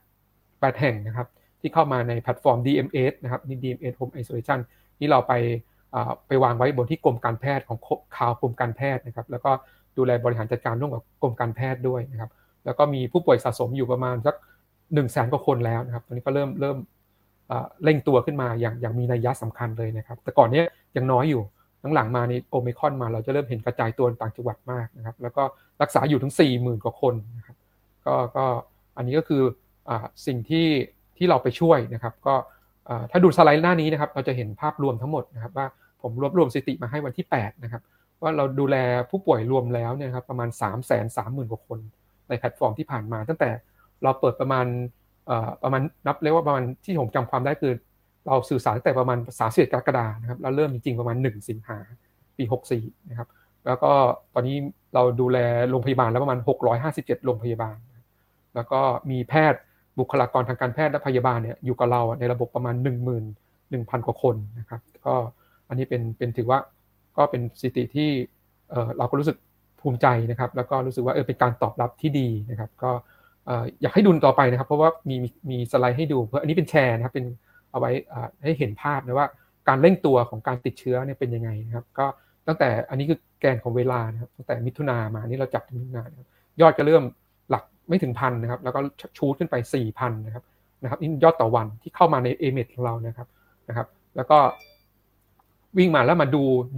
308แห่งนะครับที่เข้ามาในแพลตฟอร์ม DMS นะครับนี่ DMS Home Isolation นี่เราไปวางไว้บนที่กรมการแพทย์ของข่าวกรมการแพทย์นะครับแล้วก็ดูแลบริหารจัดการร่วมกับกรมการแพทย์ด้วยนะครับแล้วก็มีผู้ป่วยสะสมอยู่ประมาณสัก 100,000 กว่าคนแล้วนะครับตอนนี้ก็เริ่มเร่งตัวขึ้นมาอย่างมีนัยยะสำคัญเลยนะครับแต่ก่อนเนี้ยยังน้อยอยู่หลังๆมาในโอไมครอนมาเราจะเริ่มเห็นกระจายตัวต่างจังหวัดมากนะครับแล้วก็รักษาอยู่ถึง 40,000 กว่าคนนะครับก็อันนี้ก็คือสิ่งที่เราไปช่วยนะครับก็ถ้าดูสไลด์หน้านี้นะครับเราจะเห็นภาพรวมทั้งหมดนะครับว่าผมรวบรวมสถิติมาให้วันที่8นะครับว่าเราดูแลผู้ป่วยรวมแล้วเนี่ยครับประมาณ 330,000 กว่าคนในแพลตฟอร์มที่ผ่านมาตั้งแต่เราเปิดประมาณนับเรียกว่าประมาณที่ผมจำความได้คือเราสื่อสารตั้งแต่ประมาณ31 กรกฎาคมนะครับแล้วเริ่มจริงๆประมาณ1 สิงหาคมปี64นะครับแล้วก็ตอนนี้เราดูแลโรงพยาบาลแล้วประมาณ657โรงพยาบาลแล้วก็มีแพทย์บุคลากรทางการแพทย์และพยาบาลเนี่ยอยู่กับเราในระบบประมาณ 11,000 กว่าคนนะครับก็อันนี้เป็นถือว่าก็เป็นสถิติที่เราก็รู้สึกภูมิใจนะครับแล้วก็รู้สึกว่าเป็นการตอบรับที่ดีนะครับก็อยากให้ดูต่อไปนะครับเพราะว่ามีสไลด์ให้ดูเพราะอันนี้เป็นแชร์นะครับเป็นเอาไว้ให้เห็นภาพนะว่าการเร่งตัวของการติดเชื้อเนี่ยเป็นยังไงนะครับก็ตั้งแต่อันนี้คือแกนของเวลานะครับตั้งแต่มิถุนามานี่เราจับมิถุนายอดก็เริ่มหลักไม่ถึง 1,000 นะครับแล้วก็ชูดขึ้นไป 4,000 นะครับนี่ยอดต่อวันที่เข้ามาใน AMET ของเรานะครับแล้วก็วิ่งมาแล้วมา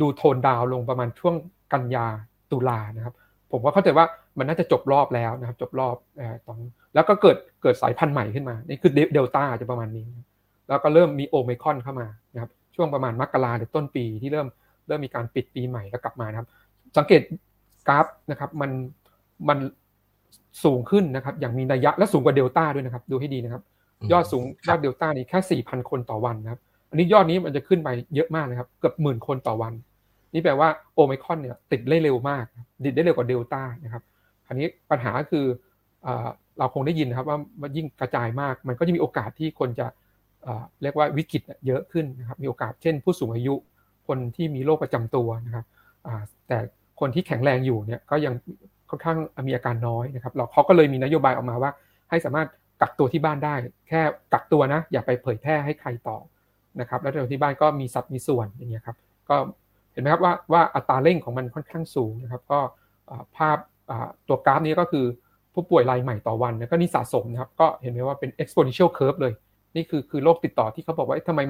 ดูโทนดาวลงประมาณช่วงกันยาตุลานะครับผมก็เข้าใจว่ามันน่าจะจบรอบแล้วนะครับจบรอบแล้วก็เกิดสายพันธุ์ใหม่ขึ้นมานี่คือเดลต้าจะประมาณนี้แล้วก็เริ่มมีโอไมครอนเข้ามานะครับช่วงประมาณมกราหรือต้นปีที่เริ่มมีการปิดปีใหม่แล้วกลับมานะครับสังเกตกราฟนะครับมันสูงขึ้นนะครับอย่างมีนัยยะและสูงกว่าเดลต้าด้วยนะครับดูให้ดีนะครับยอดสูงยอดเดลต้านี่แค่ 4,000 คนต่อวันนะครับอันนี้ยอดนี้มันจะขึ้นไปเยอะมากนะครับเกือบ 10,000 คนต่อวันนี่แปลว่าโอไมครอนเนี่ยติดได้เร็วมากติดได้เร็วกว่าเดลต้านะครับอันนี้ปัญหาคือเราคงได้ยินนะครับว่ามันยิ่งกระจายมากมันก็จะมีโอกาสที่คนจะเรียกว่าวิกฤตเยอะขึ้นนะครับมีโอกาสเช่นผู้สูงอายุคนที่มีโรคประจำตัวนะครับแต่คนที่แข็งแรงอยู่เนี่ยก็ยังค่อนข้างมีอาการน้อยนะครับเราเขาก็เลยมีนโยบายออกมาว่าให้สามารถกักตัวที่บ้านได้แค่กักตัวนะอย่าไปเผยแพร่ให้ใครต่อนะครับแล้วที่บ้านก็มีสัดมีส่วนอย่างเงี้ยครับก็เห็นไหมครับว่าอัตราเร่งของมันค่อนข้างสูงนะครับก็ภาพตัวกราฟนี้ก็คือผู้ป่วยรายใหม่ต่อวันแล้วก็นี่สะสมนะครับก็เห็นไหมว่าเป็น exponential curve เลยนี่คือโรคติดต่อที่เขาบอกว่าทำไม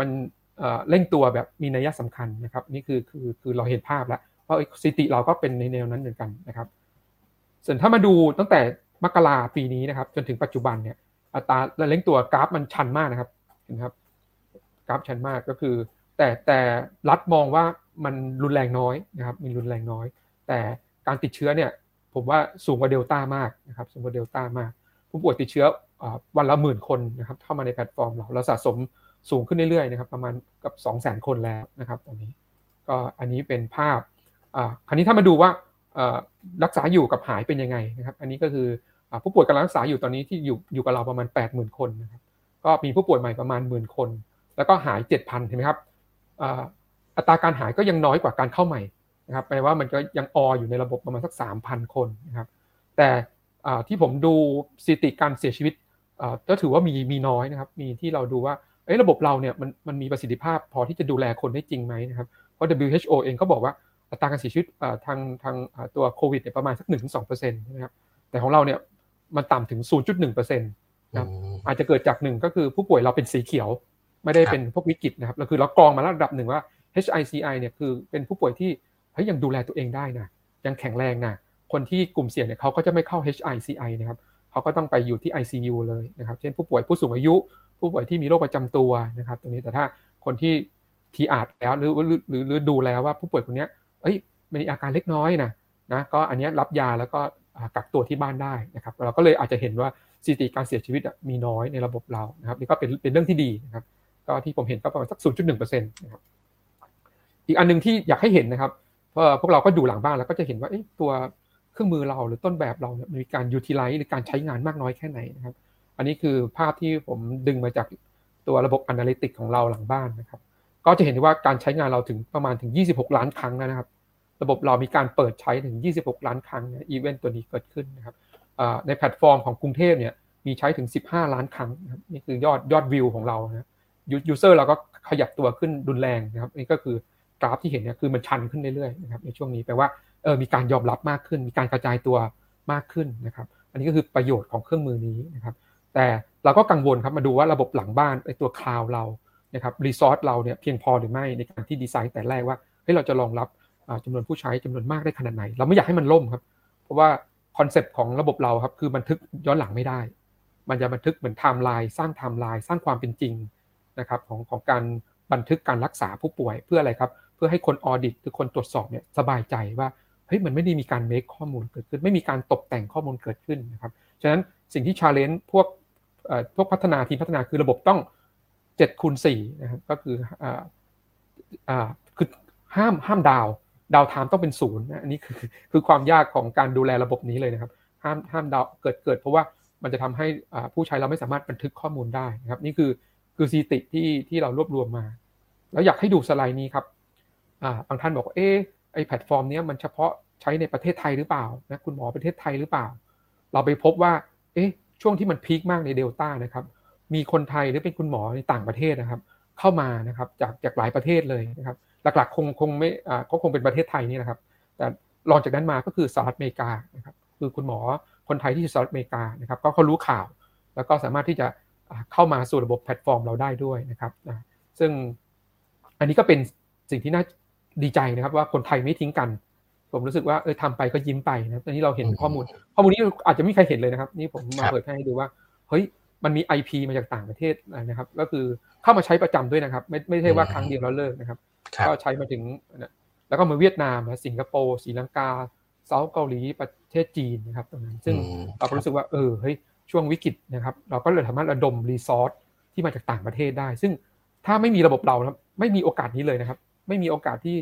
มัน เร่งตัวแบบมีนัยสำคัญนะครับนี่คือเราเห็นภาพแล้วว่าสถิติเราก็เป็นในแนวนั้นเหมือนกันนะครับส่วนถ้ามาดูตั้งแต่มกราปีนี้นะครับจนถึงปัจจุบันเนี่ยอัตราเร่งตัวกราฟมันชันมากนะครับเห็นครับกราฟชันมากก็คือแต่รัฐมองว่ามันรุนแรงน้อยนะครับมีรุนแรงน้อยแต่การติดเชื้อเนี่ยผมว่าสูงกว่าเดลต้ามากนะครับสูงกว่าเดลต้ามากผู้ป่วยติดเชื้อวันละหมื่นคนนะครับเข้ามาในแพลตฟอร์มเราสะสมสูงขึ้นเรื่อยๆนะครับประมาณกับ 200,000 คนแล้วนะครับตอนนี้ก็อันนี้เป็นภาพคราวนี้ถ้ามาดูว่ารักษาอยู่กับหายเป็นยังไงนะครับอันนี้ก็คือผู้ป่วยกำลังรักษาอยู่ตอนนี้ที่อยู่กับเราประมาณ 80,000 คนนะครับก็มีผู้ป่วยใหม่ประมาณ 10,000 คนแล้วก็หาย 7,000 เห็นไหมครับอัตราการหายก็ยังน้อยกว่าการเข้าใหม่นะครับแปลว่ามันก็ยังอยู่ในระบบประมาณสัก 3,000 คนนะครับแต่ที่ผมดูสถิติการเสียชีวิตก็ถือว่ามีน้อยนะครับมีที่เราดูว่าระบบเราเนี่ยมันมีประสิทธิภาพพอที่จะดูแลคนได้จริงไหมนะครับเพราะ WHO เองเขาบอกว่าอัตราการเสียชีวิตทางตัวโควิดเนี่ยประมาณสัก 1-2% นะครับแต่ของเราเนี่ยมันต่ำถึง 0.1% นะครับอาจจะเกิดจาก1ก็คือผู้ป่วยเราเป็นสีเขียวไม่ได้เป็นพวกวิกฤตนะครับเราคือเรากรองมาระดับหนึ่งว่า HICI เนี่ยคือเป็นผู้ป่วยที่ยังดูแลตัวเองได้นะยังแข็งแรงนะคนที่กลุ่มเสี่ยงเนี่ยเขาก็จะไม่เข้า HICI นะครับเขาก็ต้องไปอยู่ที่ ICU เลยนะครับเช่นผู้ป่วยผู้สูงอายุผู้ป่วยที่มีโรคประจำตัวนะครับตรงนี้แต่ถ้าคนที่ทีอาจแล้วหรือดูแล้วว่าผู้ป่วยคนนี้มีอาการเล็กน้อยนะก็อันนี้รับยาแล้วก็กักตัวที่บ้านได้นะครับเราก็เลยอาจจะเห็นว่าสถิติการเสียชีวิตมีน้อยในระบบเรานะครับนี่ก็เป็นเรื่องที่ดีนะครับก็ที่ผมเห็นก็ประมาณสัก 0.1% นะครับอีกอันนึงที่อยากให้เห็นนะครับเพราะพวกเราก็ดูหลังบ้านแล้วก็จะเห็นว่าตัวเครื่องมือเราหรือต้นแบบเราเนี่ยมีการ utilize หรือการใช้งานมากน้อยแค่ไหนนะครับอันนี้คือภาพที่ผมดึงมาจากตัวระบบ Analytics ของเราหลังบ้านนะครับก็จะเห็นได้ว่าการใช้งานเราถึงประมาณถึง26ล้านครั้งนะครับระบบเรามีการเปิดใช้ถึง26ล้านครั้งอีเวนต์ตัวนี้เกิดขึ้นนะครับในแพลตฟอร์มของกรุงเทพเนี่ยมีใช้ถึง15ล้านครั้งนะครับนี่คือยอดวิวของเรานะยูเซอร์เราก็ขยับตัวขึ้นรุนแรงนะครับนี่ก็คือกราฟที่เห็นเนี่ยคือมันชันขึ้นเรื่อยๆนะครับในช่วงนี้แปลว่ามีการยอมรับมากขึ้นมีการกระจายตัวมากขึ้นนะครับอันนี้ก็คือประโยชน์ของเครื่องมือนี้นะครับแต่เราก็กังวลครับมาดูว่าระบบหลังบ้านตัวคลาวด์เรานะครับรีซอสเราเนี่ยเพียงพอหรือไม่ในการที่ดีไซน์แต่แรกว่าเราจะรองรับจำนวนผู้ใช้จำนวนมากได้ขนาดไหนเราไม่อยากให้มันล่มครับเพราะว่าคอนเซปต์ของระบบเราครับคือบันทึกย้อนหลังไม่ได้มันจะบันทึกเหมือนไทม์ไลน์สร้างไทม์ไลน์สร้างความเป็นจริงนะครับของการบันทึกการรักษาผู้ป่วยเพื่ออะไรครับเพื่อให้คนออดิตหรือคนตรวจสอบเนี่ยสบายใจว่ามันไม่ได้มีการเมคข้อมูลเกิดขึ้นไม่มีการตกแต่งข้อมูลเกิดขึ้นนะครับฉะนั้นสิ่งที่ challenge พวกพัฒนาทีมพัฒนาคือระบบต้อง 7x4 นะครับก็คือห้ามดาวไทม์ต้องเป็น0นะอันนี้คือความยากของการดูแลระบบนี้เลยนะครับห้ามดาวเกิดเพราะว่ามันจะทำให้ผู้ใช้เราไม่สามารถบันทึกข้อมูลได้นะครับนี่คือสถิติที่เรารวบรวมมาแล้วอยากให้ดูสไลด์นี้ครับบางท่านบอกว่าไอ้แพลตฟอร์มนี้มันเฉพาะใช้ในประเทศไทยหรือเปล่านะคุณหมอประเทศไทยหรือเปล่าเราไปพบว่าช่วงที่มันพีคมากในเดลต้านะครับมีคนไทยหรือเป็นคุณหมอในต่างประเทศนะครับเข้ามานะครับจากหลายประเทศเลยนะครับหลักๆคงไม่ก็คงเป็นประเทศไทยนี่นะครับแต่รองจากนั้นมาก็คือสหรัฐอเมริกานะครับคือคุณหมอคนไทยที่อยู่สหรัฐอเมริกานะครับก็เขารู้ข่าวแล้วก็สามารถที่จะเข้ามาสู่ระบบแพลตฟอร์มเราได้ด้วยนะครับซึ่งอันนี้ก็เป็นสิ่งที่น่าดีใจนะครับว่าคนไทยไม่ทิ้งกันผมรู้สึกว่าทำไปก็ยิ้มไปนะตอนนี้เราเห็นข้อมูลนี้อาจจะไม่ใครเห็นเลยนะครับนี่ผมมาเปิดให้ดูว่าเฮ้ยมันมี IP มาจากต่างประเทศนะครับก็คือเข้ามาใช้ประจำด้วยนะครับไม่ใช่ว่าครั้งเดียวแล้วเลิกนะครับก็ใช้มาถึงแล้วก็มาเวียดนามนะสิงคโปร์ศรีลังกาเซาท์เกาหลีประเทศจีนนะครับตรงนั้นซึ่งเรารู้สึกว่าเฮ้ยช่วงวิกฤตนะครับเราก็เลยสามารถระดมรีซอสที่มาจากต่างประเทศได้ซึ่งถ้าไม่มีระบบเราครับไม่มีโอกาสนี้เลยนะครับไม่มีโอกาสที่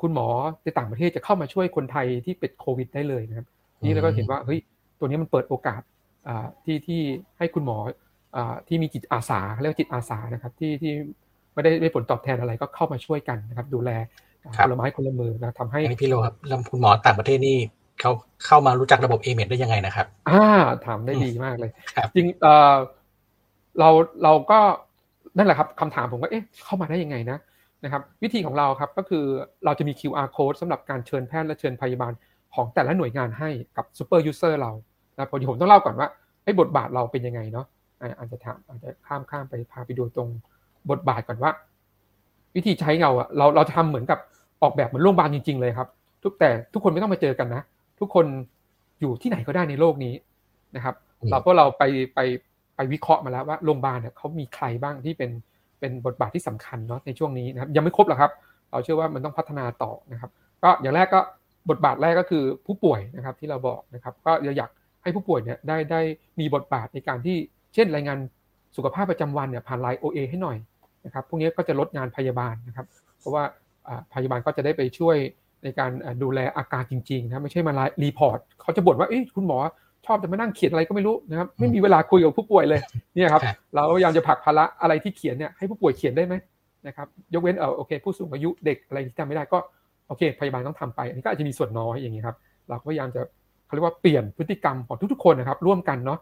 คุณหมอในต่างประเทศจะเข้ามาช่วยคนไทยที่เป็นโควิดได้เลยนะครับนี่เราก็เห็นว่าเฮ้ยตัวนี้มันเปิดโอกาสที่ให้คุณหมอที่มีจิตอาสาเรียกว่าจิตอาสานะครับที่ไม่ได้ผลตอบแทนอะไรก็เข้ามาช่วยกันนะครับดูแลคนละไม้คนละมือนะทำให้พี่โลครับคุณหมอต่างประเทศนี่เขาเข้ามารู้จักระบบ A-MED ได้ยังไงนะครับถามได้ดีมากเลยจริงเราก็นั่นแหละครับคำถามผมว่าเข้ามาได้ยังไงนะครับวิธีของเราครับก็คือเราจะมี QR code สำหรับการเชิญแพทย์และเชิญพยาบาลของแต่ละหน่วยงานให้กับ super user เรานะผมต้องเล่าก่อนว่าบทบาทเราเป็นยังไงเนาะอาจจะข้ามไปพาไปดูตรงบทบาทก่อนว่า วิธีใช้เงาอะเราทำเหมือนกับออกแบบเหมือนโรงพยาบาลจริงๆเลยครับทุกคนไม่ต้องมาเจอกันนะทุกคนอยู่ที่ไหนก็ได้ในโลกนี้นะครับเราไปวิเคราะห์มาแล้วว่าโรงพยาบาลเนี่ยเขามีใครบ้างที่เป็นบทบาทที่สำคัญเนาะในช่วงนี้นะครับยังไม่ครบหรอกครับเราเชื่อว่ามันต้องพัฒนาต่อนะครับก็อย่างแรกก็บทบาทแรกก็คือผู้ป่วยนะครับที่เราบอกนะครับก็อยากให้ผู้ป่วยเนี่ยได้มีบทบาทในการที่เช่นรายงานสุขภาพประจำวันเนี่ยผ่าน LINE OA ให้หน่อยนะครับพวกนี้ก็จะลดงานพยาบาลนะครับเพราะว่าพยาบาลก็จะได้ไปช่วยในการดูแลอาการจริงๆนะไม่ใช่มารีพอร์ตเขาจะบ่นว่าเอ้ยคุณหมอชอบจะมานั่งเขียนอะไรก็ไม่รู้นะครับไม่มีเวลาคุยกับผู้ป่วยเลยเนี่ยครับเราพยายามจะผลักภาระอะไรที่เขียนเนี่ยให้ผู้ป่วยเขียนได้ไหมนะครับยกเว้นโอเคผู้สูงอายุเด็กอะไรที่ทำไม่ได้ก็โอเคพยาบาลต้องทำไปอันนี้ก็อาจจะมีส่วนน้อยอย่างนี้ครับเราพยายามจะเขาเรียกว่าเปลี่ยนพฤติกรรมของทุกๆคนนะครับร่วมกันเนาะ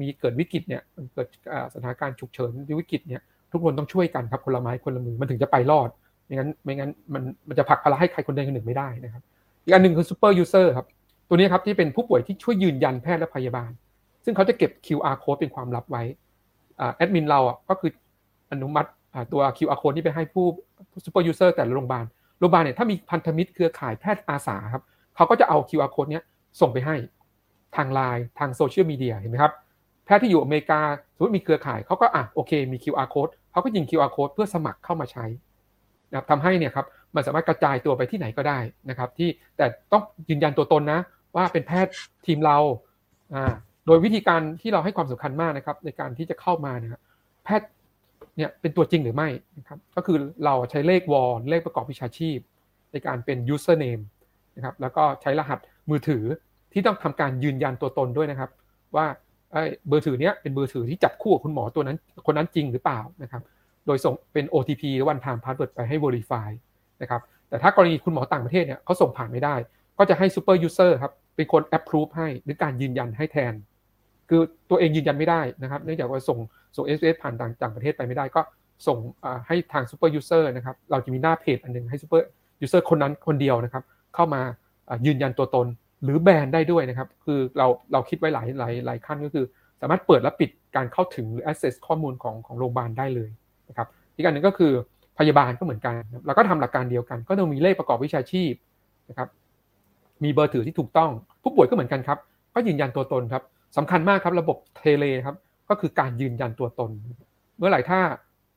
มีเกิดวิกฤตเนี่ยเกิดสถานการณ์ฉุกเฉินวิกฤตเนี่ยทุกคนต้องช่วยกันครับคนละไม้คนละมือมันถึงจะไปรอดไม่งั้นมันจะผลักภาระให้ใครคนใดคนหนึ่งไม่ได้นะครับอีกอันนึงคือ super user ครับตัวนี้ครับที่เป็นผู้ป่วยที่ช่วยยืนยันแพทย์และพยาบาลซึ่งเขาจะเก็บ QR code เป็นความลับไว้แอดมินเราก็คืออนุมัติตัว QR code นี้ไปให้ผู้ super user แต่ละโรงพยาบาลเนี่ยถ้ามีพันธมิตรเครือข่ายแพทย์อาสาครับเขาก็จะเอา QR code เนี้ยส่งไปให้ทาง LINE ทางโซเชียลมีเดียเห็นไหมครับแพทย์ที่อยู่อเมริกาสมมติมีเครือข่ายเขาก็โอเคมี QR code เขาก็ยิง QR code เพื่อสมัครเข้ามาใช้นะครับทำให้เนี่ยครับมันสามารถกระจายตัวไปที่ไหนก็ได้นะครับที่แต่ต้องยืนยันตัวตนนะว่าเป็นแพทย์ทีมเราโดยวิธีการที่เราให้ความสำคัญมากนะครับในการที่จะเข้ามานะครับแพทย์เนี่ยเป็นตัวจริงหรือไม่นะครับก็คือเราใช้เลขวอลเลขประกอบวิชาชีพในการเป็น username นะครับแล้วก็ใช้รหัสมือถือที่ต้องทำการยืนยันตัวตนด้วยนะครับว่าเบอร์ถือเนี้ยเป็นเบอร์ถือที่จับคู่กับคุณหมอตัวนั้นคนนั้นจริงหรือเปล่านะครับโดยส่งเป็น OTP หรือ One Time Password ไปให้ Verify นะครับแต่ถ้ากรณีคุณหมอต่างประเทศเนี่ยเขาส่งผ่านไม่ได้ก็จะให้ Super User ครับเป็นคน Approve ให้หรือการยืนยันให้แทนคือตัวเองยืนยันไม่ได้นะครับเนื่องจากว่าส่ง SMS ผ่านต่างประเทศไปไม่ได้ก็ส่งให้ทาง Super User นะครับเราจะมีหน้าเพจอันนึงให้ Super User คนนั้นคนเดียวนะครับเข้ามายืนยันตัวตนหรือแบนได้ด้วยนะครับคือเราคิดไว้หลายขั้นก็คือสามารถเปิดและปิดการเข้าถึงหรือ access ข้อมูลของโรงพยาบาลได้เลยนะครับอีกอันหนึ่งก็คือพยาบาลก็เหมือนกันเราก็ทำหลักการเดียวกันก็ต้องมีเลขประกอบวิชาชีพนะครับมีเบอร์ถือที่ถูกต้องผู้ป่วยก็เหมือนกันครับก็ยืนยันตัวตนครับสำคัญมากครับระบบเทเลครับก็คือการยืนยันตัวตนเมื่อไหร่ถ้า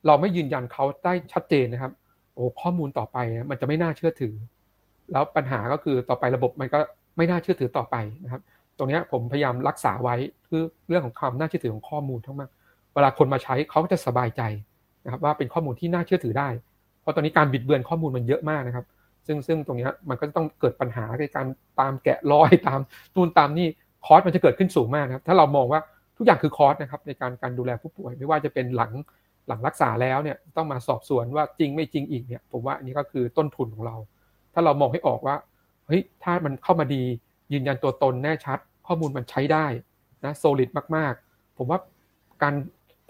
เราไม่ยืนยันเขาได้ชัดเจนนะครับข้อมูลต่อไปมันจะไม่น่าเชื่อถือแล้วปัญหาก็คือต่อไประบบมันก็ไม่น่าเชื่อถือต่อไปนะครับตรงนี้ผมพยายามรักษาไว้คือเรื่องของความน่าเชื่อถือของข้อมูลทั้งมากเวลาคนมาใช้เขาก็จะสบายใจนะครับว่าเป็นข้อมูลที่น่าเชื่อถือได้เพราะตอนนี้การบิดเบือนข้อมูลมันเยอะมากนะครับซึ่งตรงนี้มันก็ต้องเกิดปัญหาในการตามแกะรอยตามตูนตามนี่คอสมันจะเกิดขึ้นสูงมากนะครับถ้าเรามองว่าทุกอย่างคือคอสนะครับในการดูแลผู้ป่วยไม่ว่าจะเป็นหลังรักษาแล้วเนี่ยต้องมาสอบสวนว่าจริงไม่จริงอีกเนี่ยผมว่าอันนี้ก็คือต้นทุนของเราถ้าเรามองให้ออกว่าเฮ้ยถ้ามันเข้ามาดียืนยันตัวตนแน่ชัดข้อมูลมันใช้ได้นะโซลิดมากๆผมว่าการ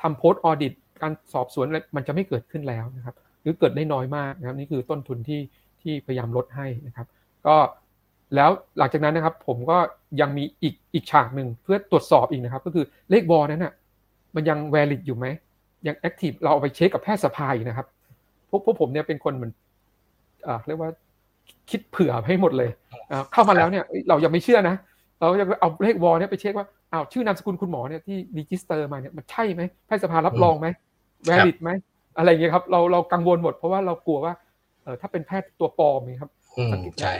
ทำโพสต์ออดิตการสอบสวนอะไรมันจะไม่เกิดขึ้นแล้วนะครับหรือเกิดได้น้อยมากนะครับนี่คือต้นทุนที่พยายามลดให้นะครับก็แล้วหลังจากนั้นนะครับผมก็ยังมีอีกฉากหนึ่งเพื่อตรวจสอบอีกนะครับก็คือเลขวอลนั้นน่ะมันยัง valid อยู่ไหมยัง active เราเอาไปเช็คกับแพทยสภาอีกนะครับพวกผมเนี่ยเป็นคนเหมือนเรียกว่าคิดเผื่อให้หมดเลยเข้ามาแล้วเนี่ยเรายังไม่เชื่อนะเราจะเอาเลขวอลเนี่ยไปเช็คว่าชื่อนามสกุลคุณหมอเนี่ยที่รีจิสเตอร์มาเนี่ยมันใช่ไหมแพทยสภารับรองไหมvalid ไหมอะไรอย่างเงี้ยครับเรากังวลหมดเพราะว่าเรากลัวว่าถ้าเป็นแพทย์ตัวปลอมครับ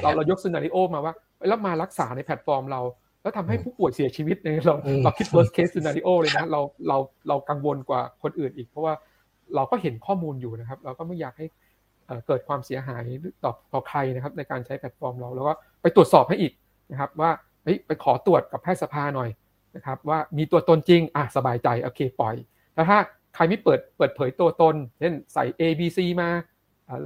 เรายกซีนาริโอมาว่าแล้วมารักษาในแพลตฟอร์มเราแล้วทำให้ผู้ป่วยเสียชีวิตเนี่ยเราคิด worst case scenario เลยนะเรากังวลกว่าคนอื่นอีกเพราะว่าเราก็เห็นข้อมูลอยู่นะครับเราก็ไม่อยากให้เกิดความเสียหายต่อใครนะครับในการใช้แพลตฟอร์มเราแล้วก็ไปตรวจสอบให้อีกนะครับว่าไปขอตรวจกับแพทยสภาหน่อยนะครับว่ามีตัวตนจริงสบายใจโอเคปล่อยแต่ถ้าใครไม่เปิดเผยตัวตนเช่นใส่ A B C มา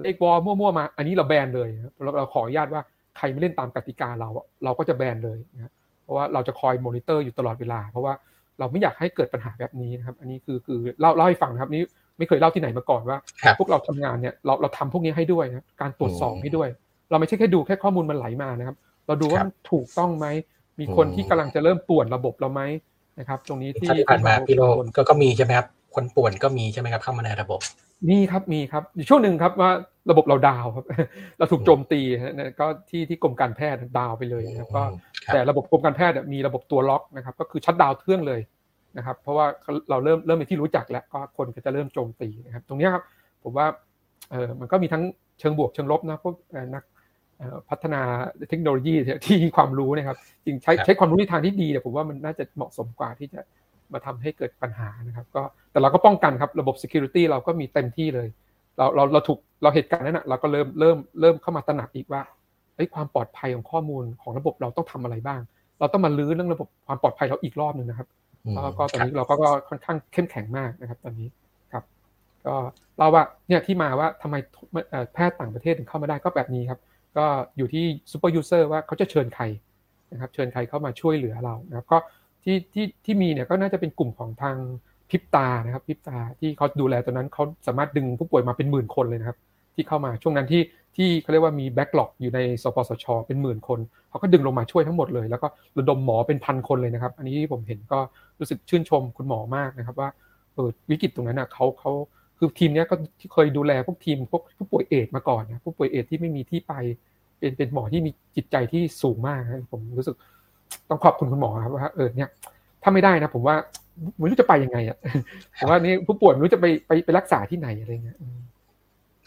เลขวอลมั่วๆมาอันนี้เราแบนเลยเราขออนุญาตว่าใครไม่เล่นตามกติกาเราก็จะแบนเลยนะเพราะว่าเราจะคอยมอนิเตอร์อยู่ตลอดเวลาเพราะว่าเราไม่อยากให้เกิดปัญหาแบบนี้นะครับอันนี้คือเล่าให้ฟังนะครับนี่ไม่เคยเล่าที่ไหนมาก่อนว่าพวกเราทำงานเนี่ยเราทำพวกนี้ให้ด้วยนะการตรวจสอบให้ด้วยเราไม่ใช่แค่ดูแค่ข้อมูลมันไหลมานะครับเราดูว่าถูกต้องไหมมีคนที่กำลังจะเริ่มป่วนระบบเราไหมนะครับตรงนี้ที่ผ่านมาพี่โรจน์ก็มีใช่ไหมครับ คนป่วนก็มีใช่ไหมครับเข้ามาในระบบนี่ครับมีครับช่วงนึงครับว่าระบบเราดาวครับเราถูกโจมตีนะก็ที่กรมการแพทย์ดาวไปเลยนะครับก็แต่ระบบกรมการแพทย์มีระบบตัวล็อกนะครับก็คือชัตดาวน์เครื่องเลยนะครับเพราะว่าเราเริ่มเป็นที่รู้จักแล้วก็คนก็จะเริ่มโจมตีนะครับตรงนี้ครับผมว่ามันก็มีทั้งเชิงบวกเชิงลบนะพวกนักพัฒนาเทคโนโลยีที่มีความรู้นะครับจริงใช้ความรู้ในทางที่ดีเนี่ยผมว่ามันน่าจะเหมาะสมกว่าที่จะมาทำให้เกิดปัญหานะครับก็แต่เราก็ป้องกันครับระบบ security เราก็มีเต็มที่เลยเราถูกเราเหตุการณ์นั้นน่ะเราก็เริ่มเข้ามาตระหนักอีกว่าเอ้ยความปลอดภัยของข้อมูลของระบบเราต้องทำอะไรบ้างเราต้องมาลื้อเรื่องระบบความปลอดภัยเราอีกรอบนึงนะครับแล้วก็ตอนนี้เราก็ค่อนข้างเข้มแข็งมากนะครับตอนนี้ครับก็เราว่าเนี่ยที่มาว่าทำไมแพทย์ต่างประเทศถึงเข้ามาได้ก็แบบนี้ครับก็อยู่ที่ super user ว่าเขาจะเชิญใครนะครับเชิญใครเข้ามาช่วยเหลือเรานะครับก็ที่มีเนี่ยก็น่าจะเป็นกลุ่มของทางพิบตานะครับพิบตาที่เขาดูแลตอนนั้นเขาสามารถดึงผู้ป่วยมาเป็นหมื่นคนเลยนะครับที่เข้ามาช่วงนั้นที่เขาเรียกว่ามีแบ็คล็อกอยู่ในสปสชเป็นหมื่นคนเขาก็ดึงลงมาช่วยทั้งหมดเลยแล้วก็ระดมหมอเป็นพันคนเลยนะครับอันนี้ผมเห็นก็รู้สึกชื่นชมคุณหมอมากนะครับว่าวิกฤตตรงนั้นน่ะเขาคือทีมเนี้ยก็ที่เคยดูแลพวกทีมพวกผู้ป่วยเอดส์มาก่อนนะผู้ป่วยเอดส์ที่ไม่มีที่ไปเป็นหมอที่มีจิตใจที่สูงมากนะผมรู้สึกต้องขอบคุณคุณหมอครับว่าเนี่ยถ้าไม่ได้นะผมว่าไม่รู้จะไปยังไงอ่ะผมว่านี่ผู้ป่วยไม่รู้จะไปรักษาที่ไหนอะไรเงี้ย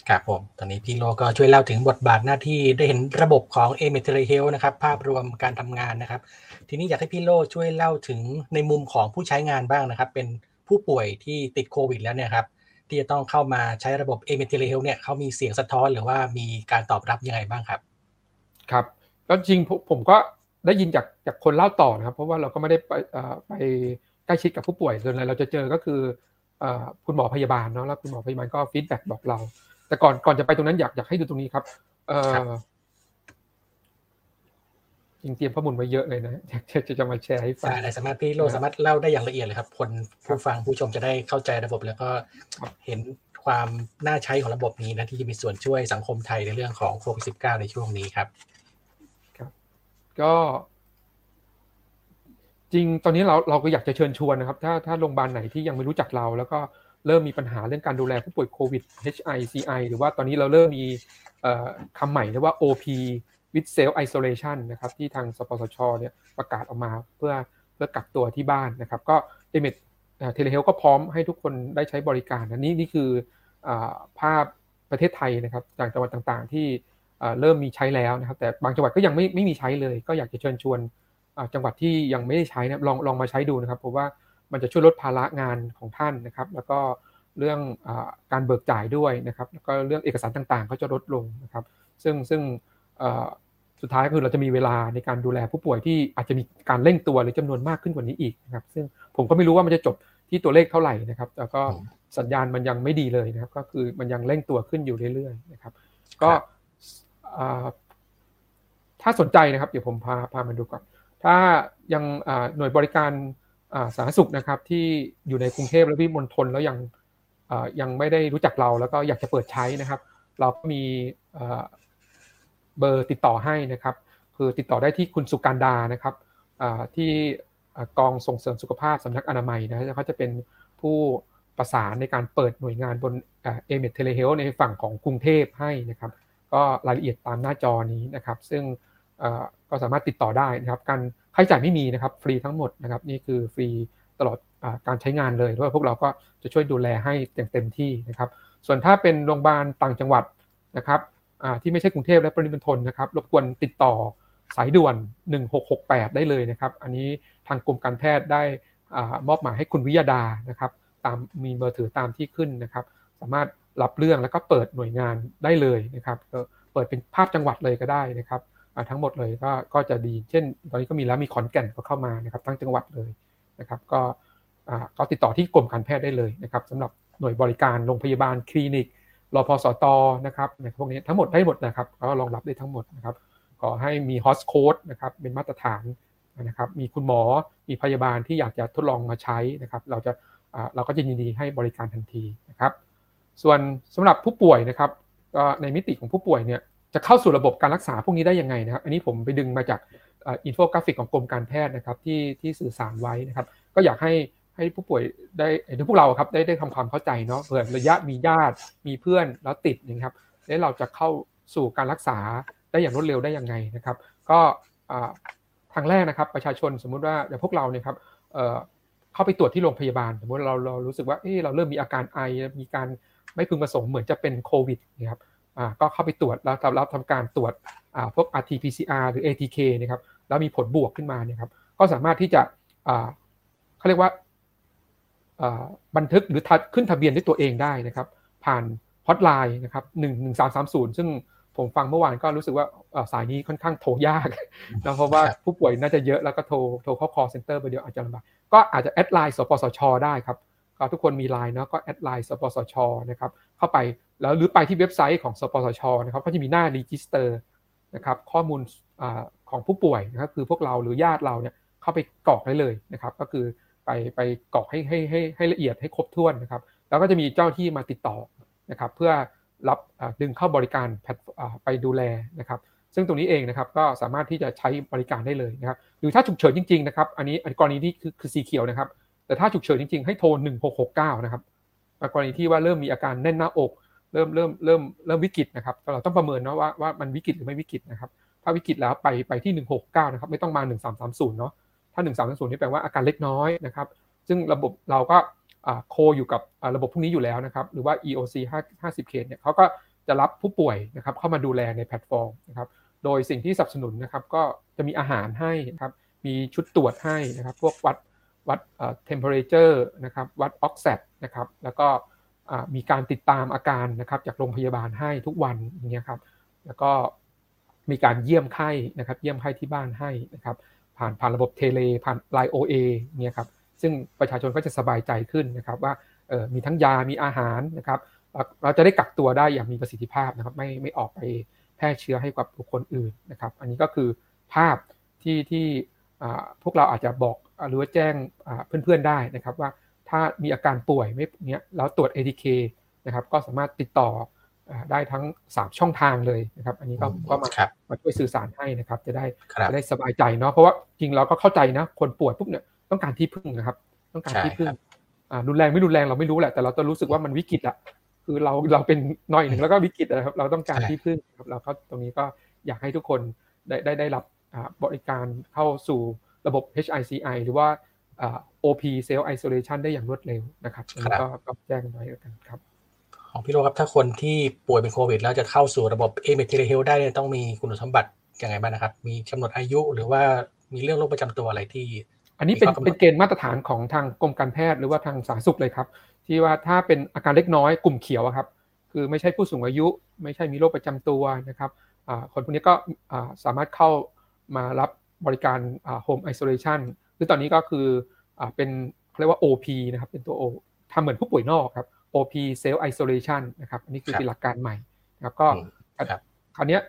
ครับผมตอนนี้พี่โลก็ช่วยเล่าถึงบทบาทหน้าที่ได้เห็นระบบของ A-MED Telehealth นะครับภาพรวมการทำงานนะครับทีนี้อยากให้พี่โลช่วยเล่าถึงในมุมของผู้ใช้งานบ้างนะครับเป็นผู้ป่วยที่ติดโควิดแล้วเนี่ยครับที่จะต้องเข้ามาใช้ระบบ A-MED Telehealth เนี่ยเขามีเสียงสะท้อนหรือว่ามีการตอบรับยังไงบ้างครับครับก็จริงผมก็ได้ยินจากคนเล่าต่อนะครับเพราะว่าเราก็ไม่ได้ไปใกล้ชิดกับผู้ป่วยส่วนอะไรเราจะเจอก็คือคุณหมอพยาบาลเนาะแล้วคุณหมอพยาบาลก็ฟีดแบ็กบอกเราแต่ก่อนจะไปตรงนั้นอยากให้ดูตรงนี้ครับจริงเตรียมข้อมูลไว้เยอะเลยนะจะมาแชร์ให้ฟังสามารถพี่โลสามารถเล่าได้อย่างละเอียดเลยครับคนผู้ฟังผู้ชมจะได้เข้าใจระบบแล้วก็เห็นความน่าใช้ของระบบนี้นะที่จะมีส่วนช่วยสังคมไทยในเรื่องของโควิด -19 ในช่วงนี้ครับก็จริงตอนนี้เราก็อยากจะเชิญชวนนะครับถ้าโรงพยาบาลไหนที่ยังไม่รู้จักเราแล้วก็เริ่มมีปัญหาเรื่องการดูแลผู้ป่วยโควิด HICI หรือว่าตอนนี้เราเริ่มมีคำใหม่เรียกว่า OP with self isolation นะครับที่ทางสปสชเนี่ยประกาศออกมาเพื่อกักตัวที่บ้านนะครับก็ A-MED Telehealth ก็พร้อมให้ทุกคนได้ใช้บริการนะนี่คือภาพประเทศไทยนะครับจากจังหวัดต่างๆที่เริ่มมีใช้แล้วนะครับแต่บางจังหวัดก็ยังไม่มีใช้เลยก็อยากจะเชิญชวนจังหวัดที่ยังไม่ได้ใช้นะลองมาใช้ดูนะครับเพราะว่ามันจะช่วยลดภาระงานของท่านนะครับแล้วก็เรื่องการเบิกจ่ายด้วยนะครับแล้วก็เรื่องเอกสารต่างๆก็จะลดลงนะครับซึ่งสุดท้ายคือเราจะมีเวลาในการดูแลผู้ป่วยที่อาจจะมีการเร่งตัวหรือจำนวนมากขึ้นกว่านี้อีกนะครับซึ่งผมก็ไม่รู้ว่ามันจะจบที่ตัวเลขเท่าไหร่นะครับแล้วก็สัญญาณมันยังไม่ดีเลยนะครับก็คือมันยังเร่งตัวขึ้นอยู่เรื่อยๆนะครับก็ถ้าสนใจนะครับเดี๋ยวผมพามาดูก่อนถ้ายังหน่วยบริการสาธารณสุขนะครับที่อยู่ในกรุงเทพและปริมณฑลแล้วยังไม่ได้รู้จักเราแล้วก็อยากจะเปิดใช้นะครับเราก็มีเบอร์ติดต่อให้นะครับคือติดต่อได้ที่คุณสุการดานะครับที่กองส่งเสริมสุขภาพสำนักอนามัยนะเขาจะเป็นผู้ประสานในการเปิดหน่วยงานบนA-MED Telehealth ในฝั่งของกรุงเทพให้นะครับก็รายละเอียดตามหน้าจอนี้นะครับซึ่งก็สามารถติดต่อได้นะครับการค่าใช้จ่ายไม่มีนะครับฟรีทั้งหมดนะครับนี่คือฟรีตลอดการใช้งานเลยเพราะพวกเราก็จะช่วยดูแลให้เต็มที่นะครับส่วนถ้าเป็นโรงพยาบาลต่างจังหวัดนะครับที่ไม่ใช่กรุงเทพและปริมณฑลนะครับรบกวนติดต่อสายด่วน1668ได้เลยนะครับอันนี้ทางกรมการแพทย์ได้มอบหมายให้คุณวิยดานะครับตามมีเบอร์ถือตามที่ขึ้นนะครับสามารถรับเรื่องแล้วก็เปิดหน่วยงานได้เลยนะครับเปิดเป็นภาพจังหวัดเลยก็ได้นะครับทั้งหมดเลยก็จะดีเช่นตอนนี้ก็มีแล้วมีขอนแก่นก็เข้ามานะครับทั้งจังหวัดเลยนะครับก็ติดต่อที่กรมการแพทย์ได้เลยนะครับสำหรับหน่วยบริการโรงพยาบาลคลินิกรพสตนะครับพวกนี้ทั้งหมดได้หมดนะครับก็รองรับได้ทั้งหมดนะครับขอให้มีฮอสโค้ดนะครับเป็นมาตรฐานนะครับมีคุณหมอมีพยาบาลที่อยากจะทดลองมาใช้นะครับเราก็จะยินดีให้บริการทันทีนะครับส่วนสำหรับผู้ป่วยนะครับก็ในมิติของผู้ป่วยเนี่ยจะเข้าสู่ระบบการรักษาพวกนี้ได้ยังไงนะครับอันนี้ผมไปดึงมาจากอินโฟกราฟิกของกรมการแพทย์นะครับที่สื่อสารไว้นะครับก็อยากให้ ให้ผู้ป่วยได้ทุกพวกเราครับได้ทำความเข้าใจเนาะเผื่อระยะมีญาติมีเพื่อนแล้วติดนะครับแล้วเราจะเข้าสู่การรักษาได้อย่างรวดเร็วได้ยังไงนะครับก็ทางแรกนะครับประชาชนสมมุติว่าอย่างพวกเราเนี่ยครับเข้าไปตรวจที่โรงพยาบาลสมมติเรารู้สึกว่าเราเริ่มมีอาการไอมีการไม่พึงประสงค์เหมือนจะเป็นโควิดนะครับก็เข้าไปตรวจแล้วรับทำการตรวจพวก RT PCR หรือ ATK นะครับแล้วมีผลบวกขึ้นมาเนี่ยครับก็สามารถที่จะเขาเรียกว่าบันทึกหรือขึ้นทะเบียนด้วยตัวเองได้นะครับผ่านฮอตไลน์นะครับ11330ซึ่งผมฟังเมื่อวานก็รู้สึกว่าสายนี้ค่อนข้างโทรยากนะเพราะว่าผู้ป่วยน่าจะเยอะแล้วก็โทรเข้า call center ไปเดียวอาจจะลำบากก็อาจจะแอดไลน์สปสช.ได้ครับก็ทุกคนมีไลน์เนาะก็แอดไลน์สปสช.นะครับเข้าไปแล้วหรือไปที่เว็บไซต์ของสปสช.นะครับก็จะมีหน้า register นะครับข้อมูลของผู้ป่วยนะครับคือพวกเราหรือญาติเราเนี่ยเข้าไปกรอกได้เลยนะครับก็คือไปกรอกให้ละเอียดให้ครบถ้วนนะครับแล้วก็จะมีเจ้าที่มาติดต่อนะครับเพื่อรับดึงเข้าบริการไปดูแลนะครับซึ่งตรงนี้เองนะครับก็สามารถที่จะใช้บริการได้เลยนะครับหรือถ้าฉุกเฉินจริงๆนะครับอันนี้กรณีที่คือสีเขียวนะครับแต่ถ้าฉุกเฉินจริงๆให้โทร1669นะครับกรณีที่ว่าเริ่มมีอาการแน่นหน้าอกเริ่มวิกฤตนะครับเราต้องประเมินนะว่ามันวิกฤตหรือไม่วิกฤตนะครับถ้าวิกฤตแล้วไปที่169นะครับไม่ต้องมา1330เนาะถ้า1330นี่แปลว่าอาการเล็กน้อยนะครับซึ่งระบบเราก็โคอยู่กับระบบพวกนี้อยู่แล้วนะครับหรือว่า EOC 50K เนี่ยเขาก็จะรับผู้ป่วยนะครับเข้ามาดูแลในแพลตฟอร์มนะครับโดยสิ่งที่สนับสนุนนะครับก็จะมีอาหารให้นะครับมีชุดตรวจให้นะครับพวกวัดtemperature นะครับวัด oxet นะครับแล้วก็มีการติดตามอาการนะครับจากโรงพยาบาลให้ทุกวันอย่างเงี้ยครับแล้วก็มีการเยี่ยมไข้นะครับเยี่ยมไข้ที่บ้านให้นะครับผ่านระบบเทเลผ่าน LINE OA เนี่ยครับซึ่งประชาชนก็จะสบายใจขึ้นนะครับว่ามีทั้งยามีอาหารนะครับเราจะได้กักตัวได้อย่างมีประสิทธิภาพนะครับไม่ออกไปแพร่เชื้อให้กับบุคคลอื่นนะครับอันนี้ก็คือภาพที่พวกเราอาจจะบอกหรือว่าแจ้งเพื่อนๆได้นะครับว่าถ้ามีอาการป่วยไม่เนี้ยแล้วตรวจ ATK นะครับก็สามารถติดต่อได้ทั้ง3ช่องทางเลยนะครับอันนี้ก็มาช่วยสื่อสารให้นะครับจะได้สบายใจเนาะเพราะว่าจริงเราก็เข้าใจนะคนป่วยปุ๊บเนี่ยต้องการที่พึ่งนะครับต้องการที่พึ่งรุนแรงไม่รุนแรงเราไม่รู้แหละแต่เราต้องรู้สึกว่ามันวิกฤตอ่ะคือเราเป็นหน่อยนึงแล้วก็วิกฤตนะครับเราต้องการที่พึ่งครับเราก็ตรงนี้ก็อยากให้ทุกคนได้รับบริการเข้าสู่ระบบ HICI หรือว่าOP Self Isolation ได้อย่างรวดเร็วนะครับก็แจ้งไว้กันครับของพี่โรครับถ้าคนที่ป่วยเป็นโควิดแล้วจะเข้าสู่ระบบ A-MED Telehealth ได้ต้องมีคุณสมบัติยังไงบ้างนะครับมีกำหนดอายุหรือว่ามีเรื่องโรคประจำตัวอะไรที่อันนี้เป็นเกณฑ์มาตรฐานของทางกรมการแพทย์หรือว่าทางสาธารณสุขเลยครับที่ว่าถ้าเป็นอาการเล็กน้อยกลุ่มเขียวครับคือไม่ใช่ผู้สูงอายุไม่ใช่มีโรคประจำตัวนะครับคนพวกนี้ก็สามารถเข้ามารับบริการโฮมไอโซเลชันหรือตอนนี้ก็คือเป็นเรียกว่า OP นะครับเป็นตัว O ทำเหมือนผู้ป่วยนอกครับ OP Self Isolation นะครับอันนี้คือเป็นหลักการใหม่นะครับก็คราวนี้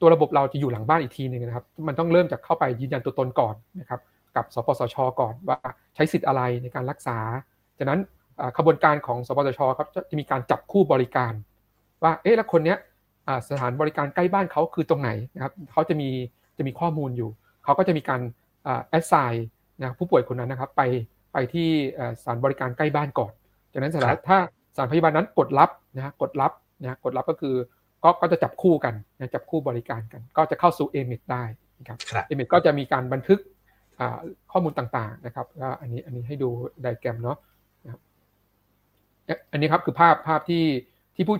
ตัวระบบเราจะอยู่หลังบ้านอีกทีนึงนะครับมันต้องเริ่มจากเข้าไปยืนยันตัวตนก่อนนะครับกับสปสช.ก่อนว่าใช้สิทธิ์อะไรในการรักษาจากนั้นขบวนการของสปสช.ครับจะมีการจับคู่บริการว่าแล้วคนเนี้ยสถานบริการใกล้บ้านเขาคือตรงไหนนะครับเขาจะมีข้อมูลอยู่เขาก็จะมีการแอสไซน์นะผู้ป่วยคนนั้นนะครับไปที่สถานบริการใกล้บ้านก่อนจากนั้นถ้าสถานพยาบาลนั้นกดรับนะกดรับก็คือก็จะจับคู่กันนะจับคู่บริการกันก็จะเข้าสู่ AMET ได้นะครับ AMET ก็จะมีการบันทึกข้อมูลต่างๆนะครับอันนี้ให้ดูไดอะแกรมเนาะอันนี้ครับคือภาพที่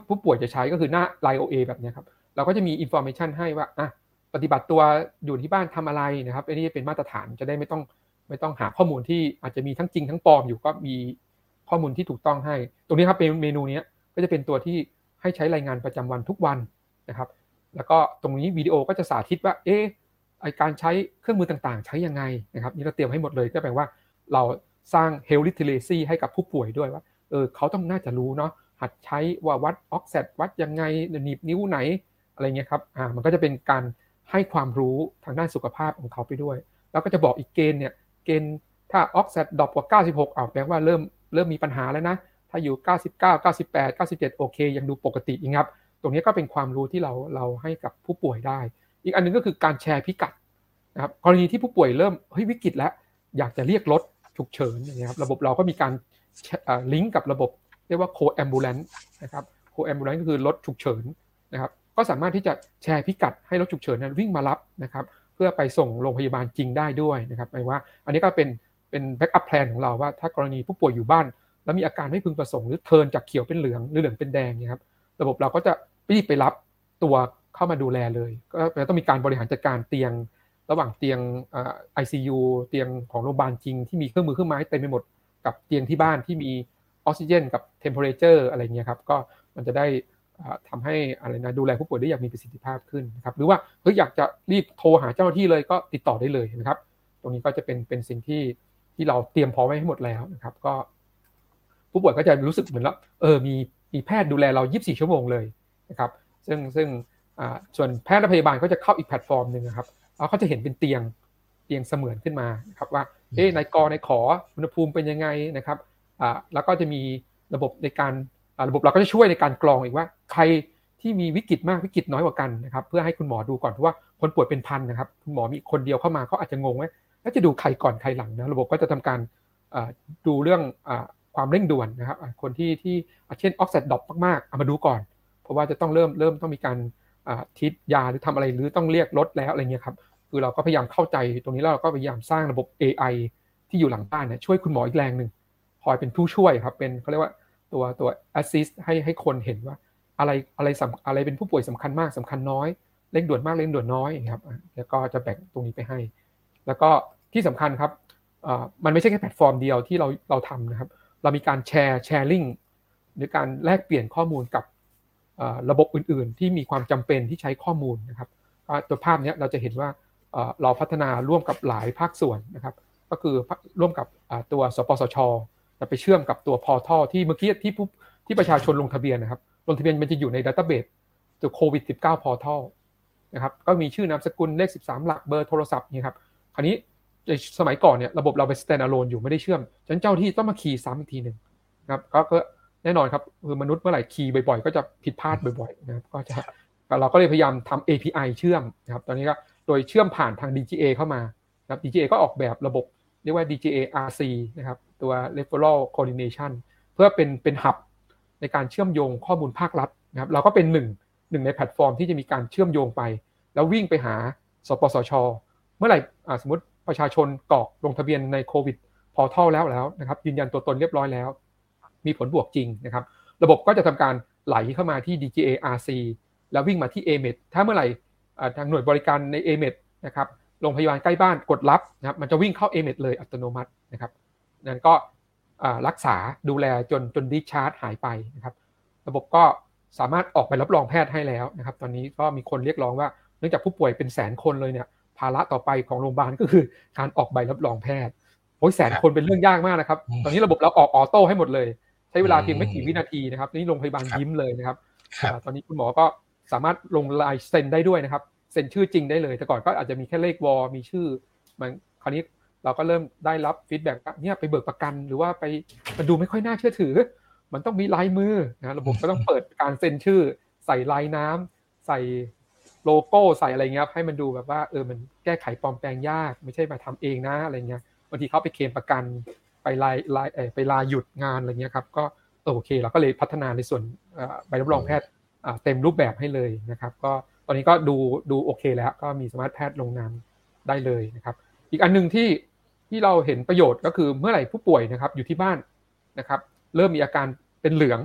ผู้ป่วยจะใช้ก็คือหน้า LINE OA แบบนี้ครับเราก็จะมี information ให้ว่าปฏิบัติตัวอยู่ที่บ้านทำอะไรนะครับอันนี้เป็นมาตรฐานจะได้ไม่ต้องหาข้อมูลที่อาจจะมีทั้งจริงทั้งปลอมอยู่ก็มีข้อมูลที่ถูกต้องให้ตรงนี้ครับเป็นเมนูนี้ก็จะเป็นตัวที่ให้ใช้รายงานประจำวันทุกวันนะครับแล้วก็ตรงนี้วิดีโอก็จะสาธิตว่าการใช้เครื่องมือต่างๆใช้ยังไงนะครับนี่เราเตรียมให้หมดเลยก็แปลว่าเราสร้าง health literacy ให้กับผู้ป่วยด้วยว่าเขาต้องน่าจะรู้เนาะหัดใช้ว่าวัด oxet วัดยังไงหนีบนิ้วไหนอะไรเงี้ยครับมันก็จะเป็นการให้ความรู้ทางด้านสุขภาพของเขาไปด้วยแล้วก็จะบอกอีกเกณฑ์ถ้า oxet ดรอปกว่า96แปลว่าเริ่มมีปัญหาแล้วนะถ้าอยู่99 98 97โอเคยังดูปกติยังครับตรงนี้ก็เป็นความรู้ที่เราให้กับผู้ป่วยได้อีกอันนึงก็คือการแชร์พิกัดนะครับกรณีที่ผู้ป่วยเริ่มวิกฤตแล้วอยากจะเรียกรถ ฉุกเฉินนะครับระบบเราก็มีการลิงก์กับระบบเรียกว่า Co-ambulance นะครับ Co-ambulance ก็คือรถฉุกเฉินนะครับก็สามารถที่จะแชร์พิกัดให้รถฉุกเฉินนั้นวิ่งมารับนะครับเพื่อไปส่งโรงพยาบาลจริงได้ด้วยนะครับหมายว่าอันนี้ก็เป็นแบ็กอัพแพลนของเราว่าถ้ากรณีผู้ป่วยอยู่บ้านแล้วมีอาการไม่พึงประสงค์หรือเทิร์นจากเขียวเป็นเหลืองหรือเหลืองเป็นแดงนะครับระบบเราก็จะรีบไปรับตัวเข้ามาดูแลเลยก็ต้องมีการบริหารจัดการเตียงระหว่างเตียง ICU เตียงของโรงพยาบาลจริงที่มีเครื่องมือเครื่องไม้เต็มไปหมดกับเตียงที่บ้านที่มีออกซิเจนกับเทมเพอเรเจอร์อะไรเงี้ยครับก็มันจะได้ทำให้อะไรนะดูแลผู้ป่วยได้อย่างมีประสิทธิภาพขึ้นนะครับหรือว่าอยากจะรีบโทรหาเจ้าหน้าที่เลยก็ติดต่อได้เลยนะครับตรงนี้ก็จะเป็นสิ่งที่เราเตรียมพร้อมไว้ให้หมดแล้วนะครับก็ผู้ป่วยก็จะรู้สึกเหมือนว่ามีแพทย์ดูแลเรา24ชั่วโมงเลยนะครับซึ่งส่วนแพทย์และพยาบาลก็จะเข้าอีกแพลตฟอร์มนึงนะครับเขาจะเห็นเป็นเตียงเสมือนขึ้นมาครับว่าในกในขอุณหภูมิเป็นยังไงนะครับแล้วก็จะมีระบบในการระบบเราก็จะช่วยในการกรองอีกว่าใครที่มีวิกฤตมากวิกฤตน้อยกว่ากันนะครับเพื่อให้คุณหมอดูก่อนเพราะว่าคนป่วยเป็นพันนะครับคุณหมอมีคนเดียวเข้ามาเขาอาจจะงงว่าแล้วจะดูใครก่อนใครหลังนะระบบก็จะทำการดูเรื่องความเร่งด่วนนะครับคนที่เช่นออกเซตดรอปมากๆเอามาดูก่อนเพราะว่าจะต้องเริ่มต้องมีการทิศยาหรือทำอะไรหรือต้องเรียกรถแล้วอะไรเงี้ยครับคือเราก็พยายามเข้าใจตรงนี้แล้วเราก็พยายามสร้างระบบ AI ที่อยู่หลังบ้านเนี่ยช่วยคุณหมออีกแรงนึงคอยเป็นผู้ช่วยครับเป็นเขาเรียกว่าตัว assist ให้คนเห็นว่าอะไรเป็นผู้ป่วยสำคัญมากสำคัญน้อยเร่งด่วนมากเร่งด่วนน้อยครับแล้วก็จะแบ่งตรงนี้ไปให้แล้วก็ที่สำคัญครับมันไม่ใช่แค่แพลตฟอร์มเดียวที่เราทำนะครับเรามีการแชร์ลิงก์หรือการแลกเปลี่ยนข้อมูลกับระบบอื่นๆที่มีความจำเป็นที่ใช้ข้อมูลนะครับตัวภาพนี้เราจะเห็นว่าเราพัฒนาร่วมกับหลายภาคส่วนนะครับก็คือร่วมกับตัวสปสช.จะไปเชื่อมกับตัวพอร์ทัลที่เมื่อกี้ที่ประชาชนลงทะเบียนนะครับลงทะเบียนมันจะอยู่ในดัตต้าเบสตัวโควิด19พอร์ทัลนะครับก็มีชื่อนามสกุลเลข13หลักเบอร์โทรศัพท์นี่ครับอันนี้สมัยก่อนเนี่ยระบบเราเป็น standalone อยู่ไม่ได้เชื่อมฉะนั้นเจ้าที่ต้องมาคีย์ซ้ำอีกทีนึงนะครับก็แน่นอนครับคือมนุษย์เมื่อไหร่คีย์บ่อยๆก็จะผิดพลาดบ่อยๆนะครับก็จะเราก็เลยพยายามทำ API เชื่อมนะครับตอนนี้ก็โดยเชื่อมผ่านทาง DGA เข้ามานะครับ DGA ก็ออกแบบระบบเรียกว่า DGARC นะครับตัว Referral Coordination เพื่อเป็นหับในการเชื่อมโยงข้อมูลภาครัฐนะครับเราก็เป็นหนึ่งในแพลตฟอร์มที่จะมีการเชื่อมโยงไปแล้ววิ่งไปหาสปสช.เมื่อไหร่สมมติประชาชนกรอกลงทะเบียนในโควิดพอร์ทัลแล้วนะครับยืนยันตัวตนเรียบร้อยแล้วมีผลบวกจริงนะครับระบบก็จะทำการไหลเข้ามาที่ DGARC แล้ววิ่งมาที่ AMET ถ้าเมื่อไหร่ทางหน่วยบริการใน AMET นะครับโรงพยาบาลใกล้บ้านกดรับนะครับมันจะวิ่งเข้า AMET เลยอัตโนมัตินะครับนั้นก็รักษาดูแลจนดิชาร์จหายไปนะครับระบบก็สามารถออกไปรับรองแพทย์ให้แล้วนะครับตอนนี้ก็มีคนเรียกร้องว่าเนื่องจากผู้ป่วยเป็นแสนคนเลยเนี่ยภาระต่อไปของโรงพยาบาลก็คือการออกใบรับรองแพทย์โอ้ยแสนคนเป็นเรื่องยากมากนะครับตอนนี้ระบบเราออกออโต้ให้หมดเลยใช้เวลาเพียงไม่กี่วินาทีนะครับนี่โรงพยาบาลยิ้มเลยนะครับตอนนี้คุณหมอก็สามารถลงลายเซ็นได้ด้วยนะครับเซ็นชื่อจริงได้เลยแต่ก่อนก็อาจจะมีแค่เลขวอมีชื่อมันคราวนี้เราก็เริ่มได้รับฟีดแบ็กเนี่ยไปเบิกประกันหรือว่าไปมันดูไม่ค่อยน่าเชื่อถือมันต้องมีลายมือนะระบบก็ต้องเปิดการเซ็นชื่อใส่ลายน้ำใส่โลโก้ใส่อะไรเงี้ยให้มันดูแบบว่ามันแก้ไขปลอมแปลงยากไม่ใช่มาทำเองนะอะไรเงี้ยบางทีเขาไปเคลมประกันไปลาหยุดงานอะไรเงี้ยครับก็โอเคเราก็เลยพัฒนาในส่วนใบรับรองแพทย์เต็มรูปแบบให้เลยนะครับก็ตอนนี้ก็ดูโอเคแล้วก็มีสมาร์ทแพทย์ลงนามได้เลยนะครับอีกอันนึงที่เราเห็นประโยชน์ก็คือเมื่อไหร่ผู้ป่วยนะครับอยู่ที่บ้านนะครับเริ่มมีอาการเป็นเหลือง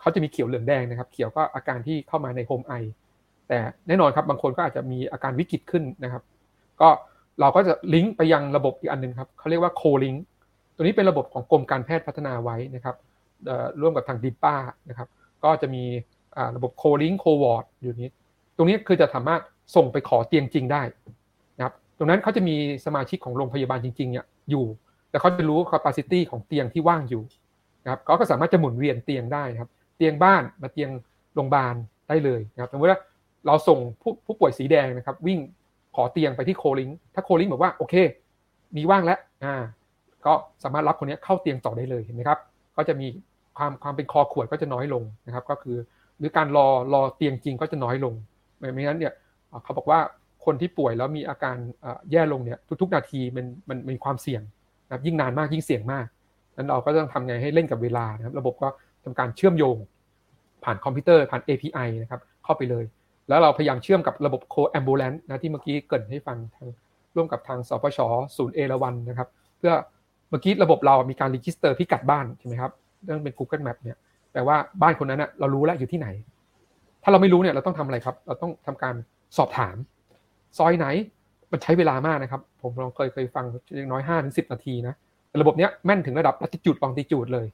เขาจะมีเขียวเหลืองแดงนะครับเขียวก็อาการที่เข้ามาในโฮมไอแต่แน่นอนครับบางคนก็อาจจะมีอาการวิกฤตขึ้นนะครับก็เราก็จะลิงก์ไปยังระบบอีกอันนึงครับเขาเรียกว่า Co-link ตัวนี้เป็นระบบของกรมการแพทย์พัฒนาไว้นะครับร่วมกับทางดิป้านะครับก็จะมีระบบ Co-link Co-ward อยู่นี้ตรงนี้คือจะสามารถส่งไปขอเตียงจริงได้นะครับตรงนั้นเขาจะมีสมาชิกของโรงพยาบาลจริงๆเนี่ยอยู่แต่เขาจะรู้ capacity ของเตียงที่ว่างอยู่นะครับเขาก็สามารถจะหมุนเวียนเตียงได้ครับเตียงบ้านมาเตียงโรงพยาบาลได้เลยนะครับสมมติว่าเราส่งผู้ป่วยสีแดงนะครับวิ่งขอเตียงไปที่โคลิงถ้าโคลิงบอกว่าโอเคมีว่างแล้วก็สามารถรับคนนี้เข้าเตียงต่อได้เลยเห็นไหมครับก็จะมีความเป็นคอขวดก็จะน้อยลงนะครับก็คือหรือการรอเตียงจริงก็จะน้อยลงไม่งั้นเนี่ยเขาบอกว่าคนที่ป่วยแล้วมีอาการแย่ลงเนี่ยทุกๆนาทีมันมีความเสี่ยง นะครับยิ่งนานมากยิ่งเสี่ยงมากนั้นเราก็ต้องทำไงให้เล่นกับเวลานะครับระบบก็ทำการเชื่อมโยงผ่านคอมพิวเตอร์ผ่าน API นะครับเข้าไปเลยแล้วเราพยายามเชื่อมกับระบบ Co-ambulance นะที่เมื่อกี้เกริ่นให้ฟังทางร่วมกับทางสปชศูนย์เอราวัณนะครับเพื่อเมื่อกี้ระบบเรามีการรีจิสเตอร์พิกัดบ้านใช่ไหมครับเรื่องเป็น Google Map เนี่ยแปลว่าบ้านคนนั้นนะเรารู้แล้วอยู่ที่ไหนถ้าเราไม่รู้เนี่ยเราต้องทำอะไรครับเราต้องทำการสอบถามซอยไหนมันใช้เวลามากนะครับผมลองเคยฟังอย่างน้อย 5-10 นาทีนะระบบเนี้ยแม่นถึงระดับ latitude longitude เลย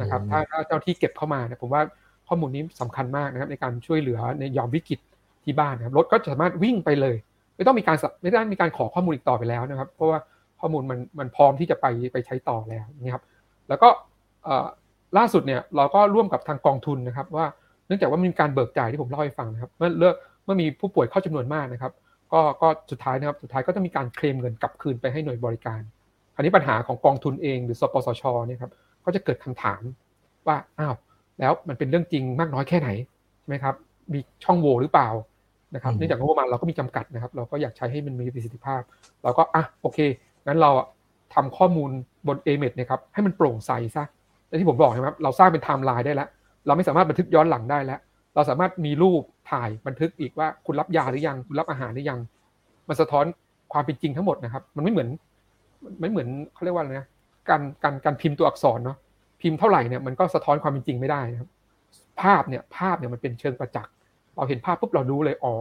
นะครับถ้าเจ้าที่เก็บเข้ามาเนี่ยผมว่าข้อมูลนี้สำคัญมากนะครับในการช่วยเหลือในยามวิกฤตที่บ้านนะครับรถก็สามารถวิ่งไปเลยไม่ต้องมีการขอข้อมูลอีกต่อไปแล้วนะครับเพราะว่าข้อมูลมันพร้อมที่จะไปใช้ต่อแล้วนะครับแล้วก็ล่าสุดเนี่ยเราก็ร่วมกับทางกองทุนนะครับว่าเนื่องจากว่ามีการเบิกจ่ายที่ผมเล่าให้ฟังนะครับเมื่อมีผู้ป่วยเข้าจำนวนมากนะครับก็สุดท้ายก็จะมีการเคลมเงินกลับคืนไปให้หน่วยบริการอันนี้ปัญหาของกองทุนเองหรือสปสช.เนี่ยครับก็จะเกิดคำถามว่าอ้าวแล้วมันเป็นเรื่องจริงมากน้อยแค่ไหนใช่ไหมครับมีช่องโหว่หรือเปล่านะครับเนื่องจากงบประมาณเราก็มีจำกัดนะครับเราก็อยากใช้ให้มันมีประสิทธิภาพเราก็โอเคงั้นเราทำข้อมูลบน AMET นะครับให้มันโปร่งใสซะและที่ผมบอกนะครับเราสร้างเป็นไทม์ไลน์ได้แล้วเราไม่สามารถบันทึกย้อนหลังได้แล้วเราสามารถมีรูปถ่ายบันทึกอีกว่าคุณรับยาหรือยังคุณรับอาหารหรือยังมันสะท้อนความเป็นจริงทั้งหมดนะครับมันไม่เหมือนเขาเรียกว่าอะไรนะการพิมพ์ตัวอักษรเนาะพิมพ์เท่าไหร่เนี่ยมันก็สะท้อนความเป็นจริงไม่ได้นะครับภาพเนี่ยมันเป็นเชิงประจักษ์เราเห็นภาพปุ๊บเรารู้เลยอ๋อ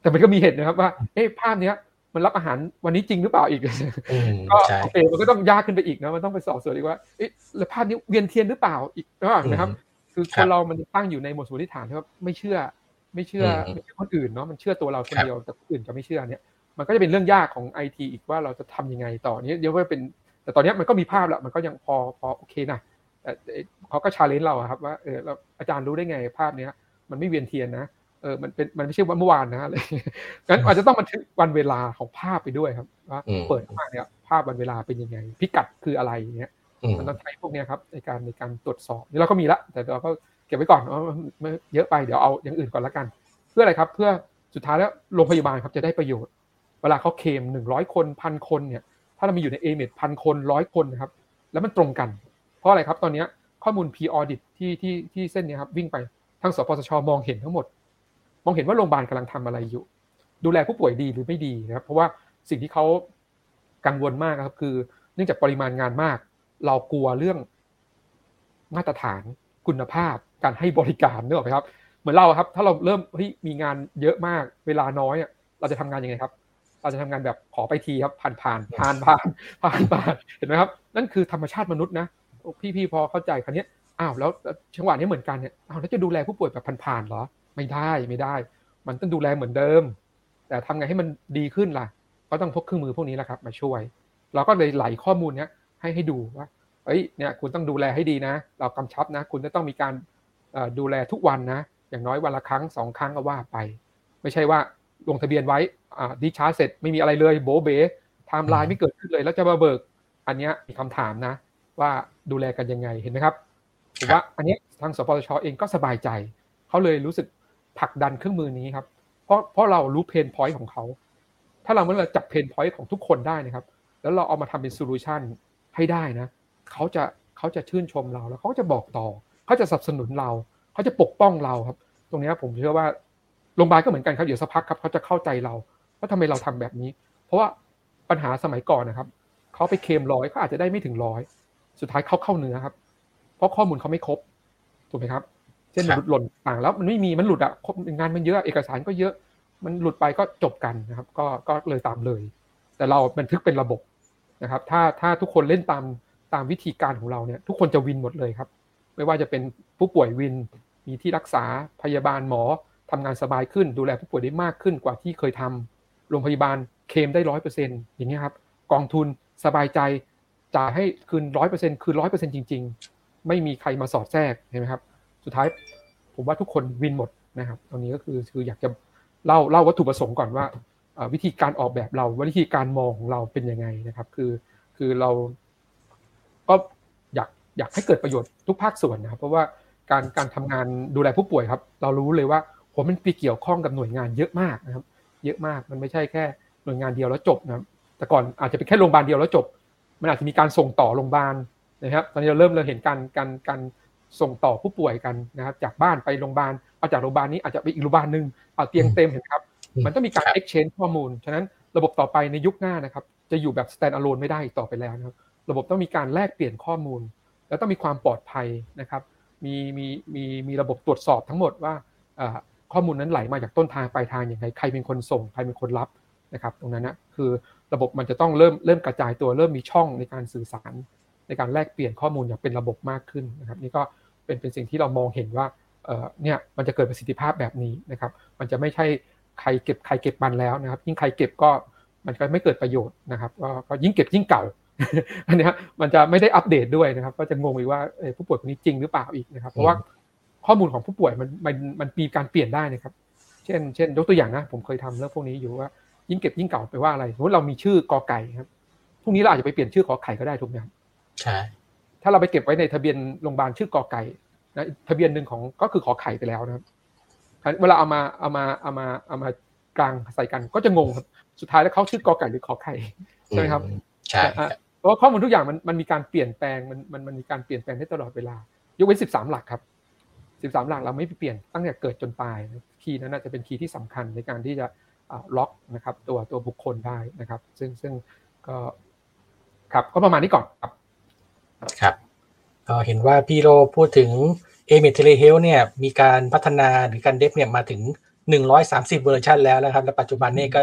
แต่มันก็มีเหตุนะครับว่าเอ๊ะภาพเนี้ยมันรับอาหารวันนี้จริงหรือเปล่าอีกก็โอเคมันก็ต้องยากขึ้นไปอีกนะมันต้องไปสอบสวนอีกว่าเอ๊ะแล้วภาพนี้เวียนเทียนหรือเปล่าอีกนะครับคือคนเรามันตั้งอยู่ในหมวดสมมติฐานที่ว่าไม่เชื่อคนอื่นเนาะมันเชื่อตัวเราคนเดียวแต่คนอื่นก็ไม่เชื่อเนี่ยมันก็จะเป็นเรื่องยากของ IT อีกว่าเราจะทำยังไงต่อนี้เดี๋ยวก็เป็นแต่ตอนนี้มันก็มีภาพแล้วมันก็ยังพอโอเคนะแต่เขาก็ challenge เราครับว่าอาจารย์รู้ได้ไงภาพเนี้ยมันไม่เวียนเทียนนะมันไม่ใช่ว่าเมื่อวานนะอะไรงั้นอาจจะต้องบันทึกวันเวลาของภาพไปด้วยครับว่าเปิดมาเนี่ยภาพวันเวลาเป็นยังไงพิกัดคืออะไรเงี้ยมันต้องใช้พวกนี้ครับในการตรวจสอบนี่เราก็มีละแต่เราก็เก็บไว้ก่อนเยอะไปเดี๋ยวเอาอย่างอื่นก่อนละกันเพื่ออะไรครับเพื่อสุดท้ายแล้วโรงพยาบาลครับจะได้ประโยชน์เวลาเขาเคลม100คน1,000คนเนี่ยถ้าเรามีอยู่ใน A-MED 1,000 คน100คนนะครับแล้วมันตรงกันเพราะอะไรครับตอนนี้ข้อมูล P audit ที่เส้นนี้ครับวิ่งไปทางสปสช.มองเห็นทั้งหมดมองเห็นว่าโรงพยาบาลกำลังทำอะไรอยู่ดูแลผู้ป่วยดีหรือไม่ดีนะครับเพราะว่าสิ่งที่เขากังวลมากครับคือเนื่องจากปริมาณงานมากเรากลัวเรื่องมาตรฐานคุณภาพการให้บริการนึกออกไหมครับเหมือนเราครับถ้าเราเริ่มมีงานเยอะมากเวลาน้อยเราจะทำงานยังไงครับเราจะทำงานแบบขอไปทีครับผ่านเห็นไหมครับนั่นคือธรรมชาติมนุษย์นะพี่พอเข้าใจคราวนี้อ้าวแล้วจังหวะนี้เหมือนกันเนี่ยอ้าวแล้วจะดูแลผู้ป่วยแบบผ่านเหรอไม่ได้มันต้องดูแลเหมือนเดิมแต่ทำไงให้มันดีขึ้นล่ะก็ต้องพกเครื่องมือพวกนี้แหละครับมาช่วยเราก็เลยไหลข้อมูลเนี้ยให้ดูว่าเอ้ยเนี่ยคุณต้องดูแลให้ดีนะเรากำชับนะคุณจะต้องมีการดูแลทุกวันนะอย่างน้อยวันละครั้ง2ครั้งก็ว่าไปไม่ใช่ว่าลงทะเบียนไว้ดิชาร์จเสร็จไม่มีอะไรเลยโบเบ๋ไทม์ไลน์ไม่เกิดขึ้นเลยแล้วจะมาเบิกอันเนี้ยมีคำถามนะว่าดูแลกันยังไงเห็นไหมครับผมว่าอันนี้ทางสปสช.เองก็สบายใจเขาเลยรู้สึกผลักดันเครื่องมือนี้ครับเพราะเรารู้เพนพอยต์ของเขาถ้าเราเมื่อเราจับเพนพอยต์ของทุกคนได้นะครับแล้วเราเอามาทำเป็นโซลูชันให้ได้นะเขาจะชื่นชมเราแล้วเขาจะบอกต่อเขาจะสนับสนุนเราเขาจะปกป้องเราครับตรงนี้ผมเชื่อว่าโรงพยาบาลก็เหมือนกันครับเดี๋ยวสักพักครับเขาจะเข้าใจเราว่าทำไมเราทำแบบนี้เพราะว่าปัญหาสมัยก่อนนะครับเขาไปเคลม100เขาอาจจะได้ไม่ถึง100สุดท้ายเขาเข้าเนื้อครับเพราะข้อมูลเขาไม่ครบถูกไหมครับเช่นหลุดหล่นต่างแล้วมันไม่มีมันหลุดอ่ะงานมันเยอะเอกสารก็เยอะมันหลุดไปก็จบกันนะครับก็เลยตามเลยแต่เราบันทึกเป็นระบบนะครับถ้าทุกคนเล่นตามวิธีการของเราเนี่ยทุกคนจะวินหมดเลยครับไม่ว่าจะเป็นผู้ป่วยวินมีที่รักษาพยาบาลหมอทำงานสบายขึ้นดูแลผู้ป่วยได้มากขึ้นกว่าที่เคยทำโรงพยาบาลเคลมได้ 100% อย่างนี้ครับกองทุนสบายใจจ่ายให้คืน 100% คืน 100% จริงๆไม่มีใครมาสอดแทรกเห็นไหมครับสุดท้ายผมว่าทุกคนวินหมดนะครับตรงนี้ก็คืออยากจะเล่าวัตถุประสงค์ก่อนว่าวิธีการออกแบบเราวิธีการมองของเราเป็นยังไงนะครับคือเราก็อยากให้เกิดประโยชน์ทุกภาคส่วนนะครับเพราะว่าการทำงานดูแลผู้ป่วยครับเรารู้เลยว่าผมมันไปเกี่ยวข้องกับหน่วยงานเยอะมากนะครับเยอะมากมันไม่ใช่แค่หน่วยงานเดียวแล้วจบนะครับแต่ก่อนอาจจะเป็นแค่โรงพยาบาลเดียวแล้วจบ มันอาจจะมีการส่งต่อโรงพยาบาลนะครับตอนนี้เราเห็นการส่งต่อผู้ป่วยกันนะครับจากบ้านไปโรงพยาบาลเอาจากโรงพยาบาลนี้อาจจะไปอีกโรงพยาบาลนึงเอาเตียงเต็มเห็นครับมันต้องมีการ exchange ข้อมูลฉะนั้นระบบต่อไปในยุคหน้านะครับจะอยู่แบบ stand alone ไม่ได้ต่อไปแล้วนะครับระบบต้องมีการแลกเปลี่ยนข้อมูลแล้วต้องมีความปลอดภัยนะครับมีระบบตรวจสอบทั้งหมดว่าข้อมูลนั้นไหลมาจากต้นทางปลายทางอย่างไรใครเป็นคนส่งใครเป็นคนรับนะครับตรงนั้นนะคือระบบมันจะต้องเริ่มกระจายตัวเริ่มมีช่องในการสื่อสารในการแลกเปลี่ยนข้อมูลอย่างเป็นระบบมากขึ้นนะครับนี่ก็เป็นสิ่งที่เรามองเห็นว่าเนี่ยมันจะเกิดประสิทธิภาพแบบนี้นะครับมันจะไม่ใช่ใครเก็บมันแล้วนะครับยิ่งใครเก็บก็มันก็ไม่เกิดประโยชน์นะครับก็ยิ่งเก็บยิ่งเก่าอันนี้มันจะไม่ได้อัปเดตด้วยนะครับก็จะงงอีกว่าผู้ป่วยคนนี้จริงหรือเปล่าอีกนะครับเพราะว่าข้อมูลของผู้ป่วยมันมีการเปลี่ยนได้นะครับเช่นยกตัวอย่างนะผมเคยทำเรื่องพวกนี้อยู่ว่ายิ่งเก็บยิ่งเก่าไปว่าอะไรสมมติเรามีชื่อกอไก่ครับพรุ่งนี้เราอาจจะไปเปลี่ยนชื่อขอไข่ก็ได้ถูกไหมครับใช่ถ้าเราไปเก็บไว้ในทะเบียนโรงพยาบาลชื่อกอไก่นะทะเบียนหนึ่งของก็คือขอไข่ไปแล้วนะครับเวลาเอามากลางใส่กันก็จะงงครับสุดท้ายแล้วเขาชื่อกอไก่หรือขอไข่ใช่ไหมครับใช่เพราะข้อมูลทุกอย่างมันมีการเปลี่ยนแปลงมันมีการเปลี่ยนแปลงได้ตลอดเวลายกเว้น13หลักครับ13หลักเราไม่เปลี่ยนตั้งแต่เกิดจนตายคีย์นั้นจะเป็นคีย์ที่สำคัญในการที่จะล็อกนะครับตัวบุคคลได้นะครับซึ่งก็ครับก็ประมาณนี้ก่อนครับครับก็เห็นว่าพี่โรพูดถึง A-MED Telehealth เนี่ยมีการพัฒนาหรือการเดฟเนี่ยมาถึง130เวอร์ชันแล้วนะครับและปัจจุบันนี้ก็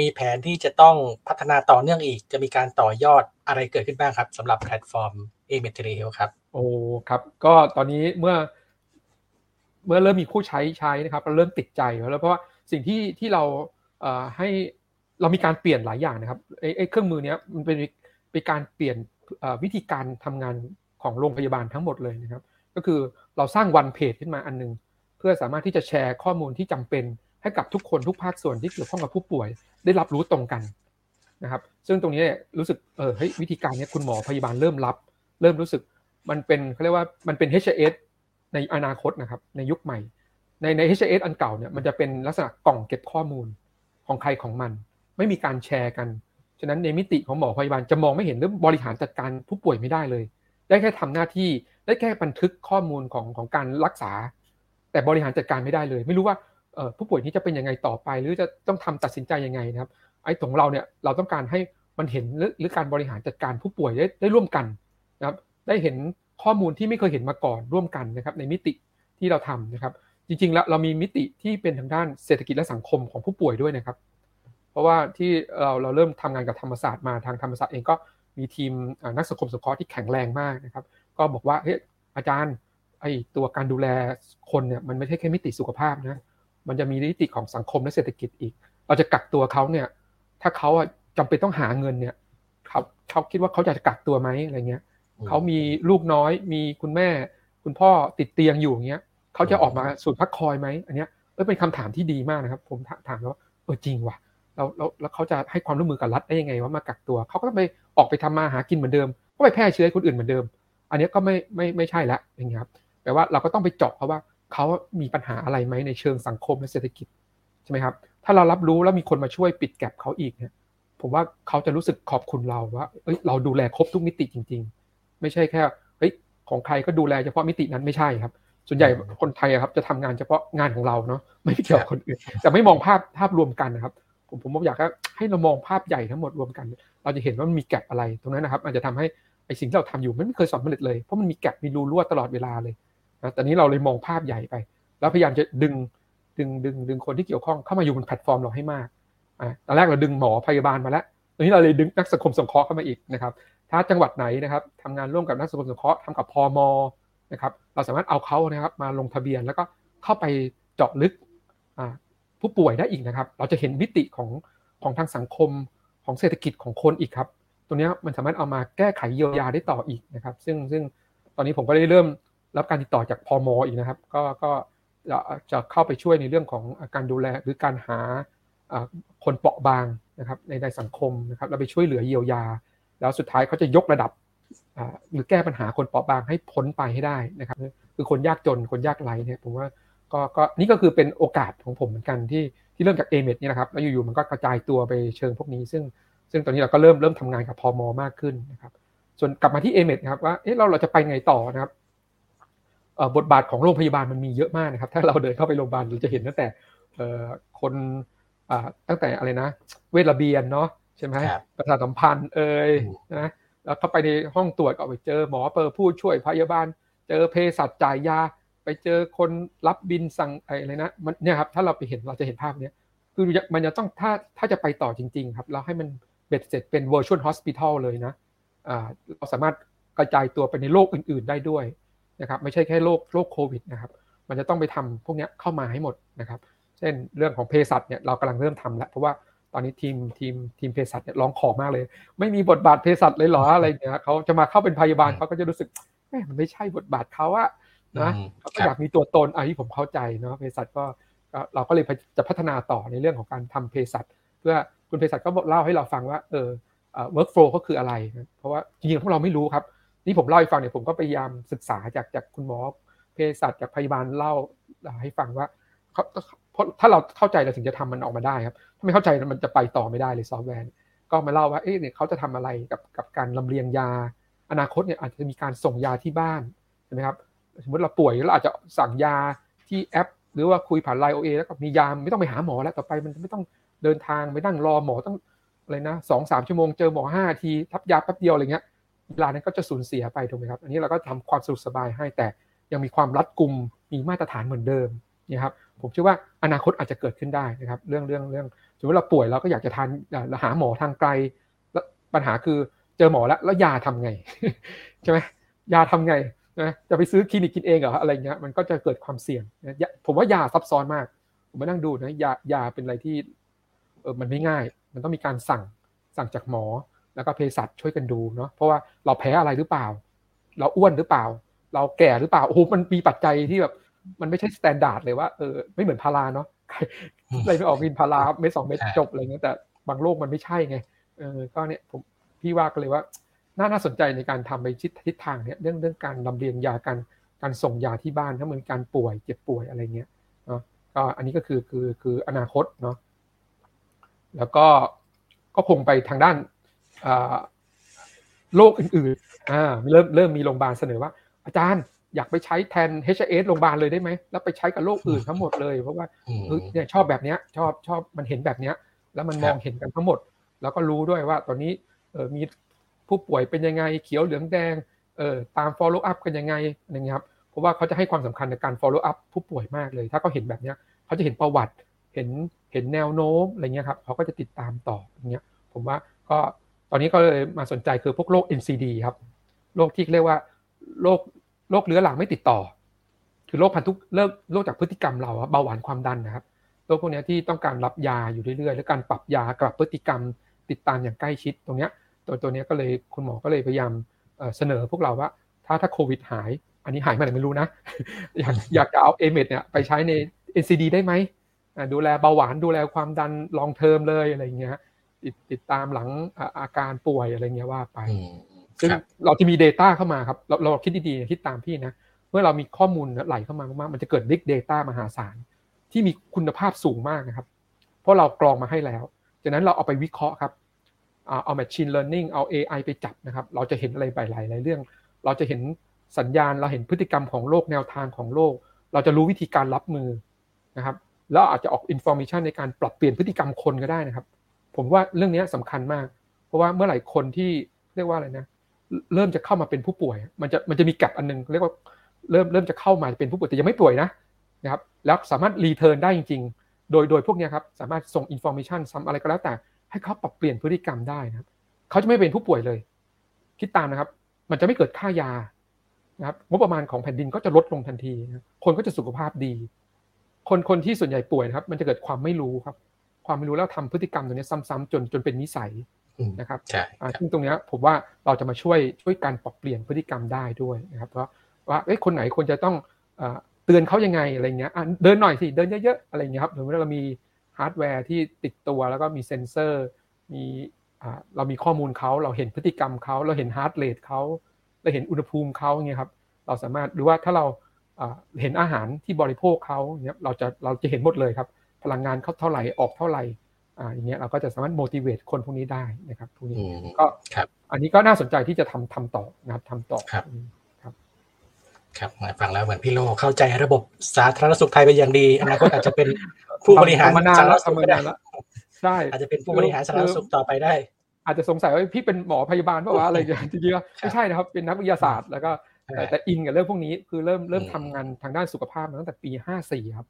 มีแผนที่จะต้องพัฒนาต่อเนื่องอีกจะมีการต่อยอดอะไรเกิดขึ้นบ้างครับสำหรับแพลตฟอร์ม A-MED Telehealth ครับโอ้ครับก็ตอนนี้เมื่อเริ่มมีผู้ใช้นะครับเราเริ่มติดใจแล้วเพราะว่าสิ่งที่เราให้เรามีการเปลี่ยนหลายอย่างนะครับไอ้เครื่องมือเนี้ยมันเป็นการเปลี่ยนวิธีการทำงานของโรงพยาบาลทั้งหมดเลยนะครับก็คือเราสร้างวันเพจขึ้นมาอันนึงเพื่อสามารถที่จะแชร์ข้อมูลที่จำเป็นให้กับทุกคนทุกภาคส่วนที่เกี่ยวข้องกับผู้ป่วยได้รับรู้ตรงกันนะครับซึ่งตรงนี้รู้สึกเฮ้ยวิธีการนี้คุณหมอพยาบาลเริ่มรับเริ่มรู้สึกมันเป็นเขาเรียกว่ามันเป็น HIS ในอนาคตนะครับในยุคใหม่ใน HIS อันเก่าเนี่ยมันจะเป็นลักษณะกล่องเก็บข้อมูลของใครของมันไม่มีการแชร์กันฉะนั้นในมิติของหมอพยาบาลจะมองไม่เห็นเรื่องบริหารจัดการผู้ป่วยไม่ได้เลยได้แค่ทำหน้าที่ได้แค่บันทึกข้อมูลของการรักษาแต่บริหารจัดการไม่ได้เลยไม่รู้ว่าผู้ป่วยนี้จะเป็นยังไงต่อไปหรือจะต้องทำตัดสินใจยังไงนะครับไอ้ของเราเนี่ยเราต้องการให้มันเห็นหรือการบริหารจัดการผู้ป่วยได้ร่วมกันนะครับได้เห็นข้อมูลที่ไม่เคยเห็นมาก่อนร่วมกันนะครับในมิติที่เราทำนะครับจริงๆแล้วเรามีมิติที่เป็นทางด้านเศรษฐกิจและสังคมของผู้ป่วยด้วยนะครับเพราะว่าที่เราเริ่มทำงานกับธรรมศาสตร์มาทางธรรมศาสตร์เองก็มีทีมนักสังคมสงเคราะห์ที่แข็งแรงมากนะครับก็บอกว่าเฮ้ยอาจารย์ไอ้ตัวการดูแลคนเนี่ยมันไม่ใช่แค่มิติสุขภาพนะมันจะมีมิติของสังคมและเศรษฐกิจอีกเราจะกักตัวเขาเนี่ยถ้าเขาจำเป็นต้องหาเงินเนี่ยเขาคิดว่าเขาจะกักตัวไหมอะไรเงี้ยเขามีลูกน้อยมีคุณแม่คุณพ่อติดเตียงอยู่อย่างเงี้ยเขาจะออกมาสูดพักคอยไหมอันเนี้ยเป็นคำถามที่ดีมากนะครับผมถามว่าจริงว่ะแล้วเขาจะให้ความร่วมมือกับรัฐได้ยังไงว่ามากักตัวเขาก็ต้องไปออกไปทำมาหากินเหมือนเดิมก็ไปแพร่เชื้อคนอื่นเหมือนเดิมอันนี้ก็ไม่ใช่ละอย่างเงี้ยครับแปลว่าเราก็ต้องไปเจาะเพราะว่าเขามีปัญหาอะไรไหมในเชิงสังคมและเศรษฐกิจใช่ไหมครับถ้าเรารับรู้แล้วมีคนมาช่วยปิดแก็บเขาอีกเนี่ยผมว่าเขาจะรู้สึกขอบคุณเราว่าเราดูแลครบทุกมิติจริงๆไม่ใช่แค่ของใครก็ดูแลเฉพาะมิตินั้นไม่ใช่ครับส่วนใหญ่คนไทยครับจะทำงานเฉพาะงานของเราเนาะไม่เกี่ยวกับคนอื่นแต่ไม่มองภาพรวมกันนะครับผมอยากให้เรามองภาพใหญ่ทั้งหมดรวมกันเราจะเห็นว่ามันมีแก็บอะไรตรงนั้นนะครับอาจจะทำให้ไอ้สิ่งที่เราทำอยู่มันไม่เคยสำเร็จเลยเพราะมันมีแก็บมีรูรั่วตลอดเวลาเลยนะแต่นี้เราเลยมองภาพใหญ่ไปแล้วพยายามจะดึงคนที่เกี่ยวข้องเข้ามาอยู่บนแพลตฟอร์มเราให้มากตอนแรกเราดึงหมอพยาบาลมาแล้วตอนนี้เราเลยดึงนักสังคมสงเคราะห์เข้ามาอีกนะครับถ้าจังหวัดไหนนะครับทำงานร่วมกับนักสังคมสงเคราะห์ทำกับพม.นะครับเราสามารถเอาเขานะครับมาลงทะเบียนแล้วก็เข้าไปเจาะลึกผู้ป่วยได้อีกนะครับเราจะเห็นมิติของทางสังคมของเศรษฐกิจของคนอีกครับตรงนี้มันสามารถเอามาแก้ไขเยียวยาได้ต่ออีกนะครับซึ่งตอนนี้ผมก็ได้เริ่มรับการติดต่อจากพม.อีกนะครับก็จะเข้าไปช่วยในเรื่องของการดูแลหรือการหาคนเปราะบางนะครับในสังคมนะครับเราไปช่วยเหลือเยียวยาแล้วสุดท้ายเขาจะยกระดับหรือแก้ปัญหาคนเปราะบางให้พ้นไปให้ได้นะครับคือคนยากจนคนยากไร้เนี่ยผมว่าก็นี่ก็คือเป็นโอกาสของผมเหมือนกันที่เริ่มจาก A-MED นี่นะครับแล้วอยู่ๆมันก็กระจายตัวไปเชิงพวกนี้ซึ่ง ซึ่งตอนนี้เราก็เริ่มทำงานกับพม.มากขึ้นนะครับส่วนกลับมาที่ AMET นะครับว่าเราจะไปไงต่อนะครับบทบาทของโรงพยาบาลมันมีเยอะมากนะครับถ้าเราเดินเข้าไปโรงพยาบาลเราจะเห็นตั้งแต่คนตั้งแต่อะไรนะเวชระเบียนเนาะใช่ไหมประชาสัมพันธ์นะแล้วเข้าไปในห้องตรวจก็ไปเจอหมอผู้ช่วยพยาบาลเจอเภสัชจ่ายยาไปเจอคนรับบิลสั่งอะไรนะมันเนี่ยครับถ้าเราไปเห็นเราจะเห็นภาพเนี้ยคือมันจะต้องถ้าจะไปต่อจริงๆครับเราให้มันเบ็ดเสร็จเป็น virtual hospital เลยนะเราสามารถกระจายตัวไปในโลกอื่นๆได้ด้วยนะครับไม่ใช่แค่โรคโควิดนะครับมันจะต้องไปทำพวกนี้เข้ามาให้หมดนะครับเช่นเรื่องของเภสัชเนี่ยเรากำลังเริ่มทำแล้วเพราะว่าตอนนี้ทีมเภสัชเนี่ยร้องขอมากเลยไม่มีบทบาทเภสัชเลยหรออะไรเนี่ยเขาจะมาเข้าเป็นพยาบาลเขาก็จะรู้สึกมันไม่ใช่บทบาทเขาอะนะเขาก็อยากมีตัวตนที่ผมเข้าใจเนาะเภสัชก็เราก็เลยจะพัฒนาต่อในเรื่องของการทำเภสัชเพื่อคุณเภสัชก็เล่าให้เราฟังว่าworkflow เขาคืออะไรเพราะว่าจริงๆพวกเราไม่รู้ครับนี่ผมเล่าให้ฟังเนี่ยผมก็พยายามศึกษาจากคุณหมอเภสัชจากพยาบาลเล่าให้ฟังว่าถ้าเราเข้าใจเราถึงจะทำมันออกมาได้ครับถ้าไม่เข้าใจมันจะไปต่อไม่ได้เลยซอฟต์แวร์ก็มาเล่าว่าเนี่ยเขาจะทำอะไรกับการลำเลียงยาอนาคตเนี่ยอาจจะมีการส่งยาที่บ้านใช่ไหมครับสมมติเราป่วยเราอาจจะสั่งยาที่แอปหรือว่าคุยผ่าน LINE OA แล้วก็มียาไม่ต้องไปหาหมอแล้วต่อไปมันไม่ต้องเดินทางไม่นั่งรอหมอต้องอะไรนะ 2-3 ชั่วโมงเจอหมอ5ทีทับยาแป๊บเดียวอะไรเงี้ยเวลานั้นก็จะสูญเสียไปถูกไหมครับอันนี้เราก็ทำความสะดวกสบายให้แต่ยังมีความรัดกุมมีมาตรฐานเหมือนเดิมนะครับผมเชื่อว่าอนาคตอาจจะเกิดขึ้นได้นะครับเรื่องสมมติเราป่วยเราก็อยากจะทานหาหมอทางไกลแล้วปัญหาคือเจอหมอแล้วยาทำไงใช่ไหมยาทำไงนะจะไปซื้อคลินิกกินเองเหรออะไรเงี้ยมันก็จะเกิดความเสี่ยงนะผมว่ายาซับซ้อนมากผมมานั่งดูนะยาเป็นอะไรที่มันไม่ง่ายมันต้องมีการสั่งจากหมอแล้วก็เภสัชช่วยกันดูเนาะเพราะว่าเราแพ้อะไรหรือเปล่าเราอ้วนหรือเปล่าเราแก่หรือเปล่าโอ้โหมันมีปัจจัยที่แบบมันไม่ใช่สแตนดาร์ดเลยว่าไม่เหมือนพาราเนาะอะไรไม่ออกกินพาราเม็ด2เม็ดจบอะไรเงี้ยแต่บางโรคมันไม่ใช่ไงก็เนี่ยผมพี่ว่าก็เลยว่าน่าสนใจในการทำไปทิศทางเนี่ยเรื่องการลำเลียงยาการส่งยาที่บ้านถ้าเหมือนการป่วยเจ็บป่วยอะไรเงี้ยเนาะก็อันนี้ก็คืออนาคตเนาะแล้วก็คงไปทางด้านโรคอื่นๆเริ่มมีโรงพยาบาลเสนอว่าอาจารย์อยากไปใช้แทน HIS โรงพยาบาลเลยได้ไหมแล้วไปใช้กับโรคอื่นทั้งหมดเลยเพราะว่าเนี่ยชอบแบบเนี้ยชอบมันเห็นแบบเนี้ยแล้วมันมองเห็นกันทั้งหมดแล้วก็รู้ด้วยว่าตอนนี้มีผู้ป่วยเป็นยังไงเขียวเหลืองแดงตาม follow up กันยังไงนะครับเพราะว่าเขาจะให้ความสำคัญในการ follow up ผู้ป่วยมากเลยถ้าเขาเห็นแบบเนี้ยเขาจะเห็นประวัติเห็นแนวโน้มอะไรเงี้ยครับเขาก็จะติดตามต่ออย่างเงี้ยผมว่าก็ตอนนี้ก็เลยมาสนใจคือพวกโรค NCD ครับโรคที่เรียกว่าโรคเรื้อรังไม่ติดต่อคือโรคพันธุกรรมโรคจากพฤติกรรมเราครับเบาหวานความดันนะครับโรคพวกนี้ที่ต้องการรับยาอยู่เรื่อยๆและการปรับยากับพฤติกรรมติดตามอย่างใกล้ชิดตรงเนี้ยตัวนี้ก็เลยคุณหมอก็เลยพยายามเสนอพวกเราว่าถ้าโควิดหายอันนี้หายเมื่อไหร่ไม่รู้นะ อยากจะเอา AMET เนี่ยไปใช้ใน NCD ได้ไหมดูแลเบาหวานดูแลความดันลองเทอมเลยอะไรอย่างเงี้ยติดตามหลังอาการป่วยอะไรเงี้ยว่าไปซึ่งเราจะมี data เข้ามาครับเราคิดดีๆคิดตามพี่นะเมื่อเรามีข้อมูลไหลเข้ามามากๆมันจะเกิด Big data มหาศาลที่มีคุณภาพสูงมากนะครับเพราะเรากรองมาให้แล้วจากนั้นเราเอาไปวิเคราะห์ครับเอา Machine learning เอา AI ไปจับนะครับเราจะเห็นอะไรไปหลายเรื่องเราจะเห็นสัญญาณเราเห็นพฤติกรรมของโรคแนวทางของโรคเราจะรู้วิธีการรับมือนะครับแล้วอาจจะออก information ในการปรับเปลี่ยนพฤติกรรมคนก็ได้นะครับผมว่าเรื่องนี้สำคัญมากเพราะว่าเมื่อไหร่คนที่เรียกว่าอะไรนะเริ่มจะเข้ามาเป็นผู้ป่วยมันจะมีแกลบอันนึงเรียกว่าเริ่มจะเข้ามาเป็นผู้ป่วยแต่ยังไม่ป่วยนะครับแล้วสามารถรีเทิร์นได้จริงๆโดยพวกนี้ครับสามารถส่ง information ซ้ำอะไรก็แล้วแต่ให้เขาปรับเปลี่ยนพฤติกรรมได้นะครับเขาจะไม่เป็นผู้ป่วยเลยคิดตามนะครับมันจะไม่เกิดค่ายานะครับงบประมาณของแผ่นดินก็จะลดลงทันทีนะคนก็จะสุขภาพดีคนที่ส่วนใหญ่ป่วยนะครับมันจะเกิดความไม่รู้ครับความไม่รู้แล้วทำพฤติกรรมตัวนี้ซ้ำๆจนเป็นนิสัยนะครับใช่ซึ่งตรงนี้ผมว่าเราจะมาช่วยการปรับเปลี่ยนพฤติกรรมได้ด้วยนะครับเพราะว่าคนไหนควรจะต้องเตือนเขายังไงอะไรเงี้ยเดินหน่อยสิเดินเยอะๆอะไรเงี้ยครับหรือว่าเรามีฮาร์ดแวร์ที่ติดตัวแล้วก็มีเซ็นเซอร์มีเรามีข้อมูลเขาเราเห็นพฤติกรรมเขาเราเห็นฮาร์ทเรทเขาเราเห็นอุณหภูมิเขาเงี้ยครับเราสามารถหรือว่าถ้าเราเห็นอาหารที่บริโภคเขาเงี้ยเราจะเห็นหมดเลยครับพลังงานเขาเท่าไหร่ออกเท่าไหร่ อย่างเงี้ยเราก็จะสามารถ motivate คนพวกนี้ได้นะครับพวกนี้ก็อันนี้ก็น่าสนใจที่จะทำต่อนะครับทำต่อครับฟังแล้วเหมือนพี่โลเข้าใจระบบสาธารณสุขไทยเป็นอย่างดีอนาคตอาจจะเป็นผู้บริหารสาธารณสุขได้ใช่อาจจะเป็นผู้บริหารสาธารณสุขต่อไปได้อาจจะสงสัยว่าพี่เป็นหมอพยาบาลป่าววะอะไรจริงๆไม่ใช่นะครับเป็นนักวิทยาศาสตร์แล้วก็แต่อินกับเรื่องพวกนี้คือเริ่มทำงานทางด้านสุขภาพมาตั้งแต่ปี54ครับ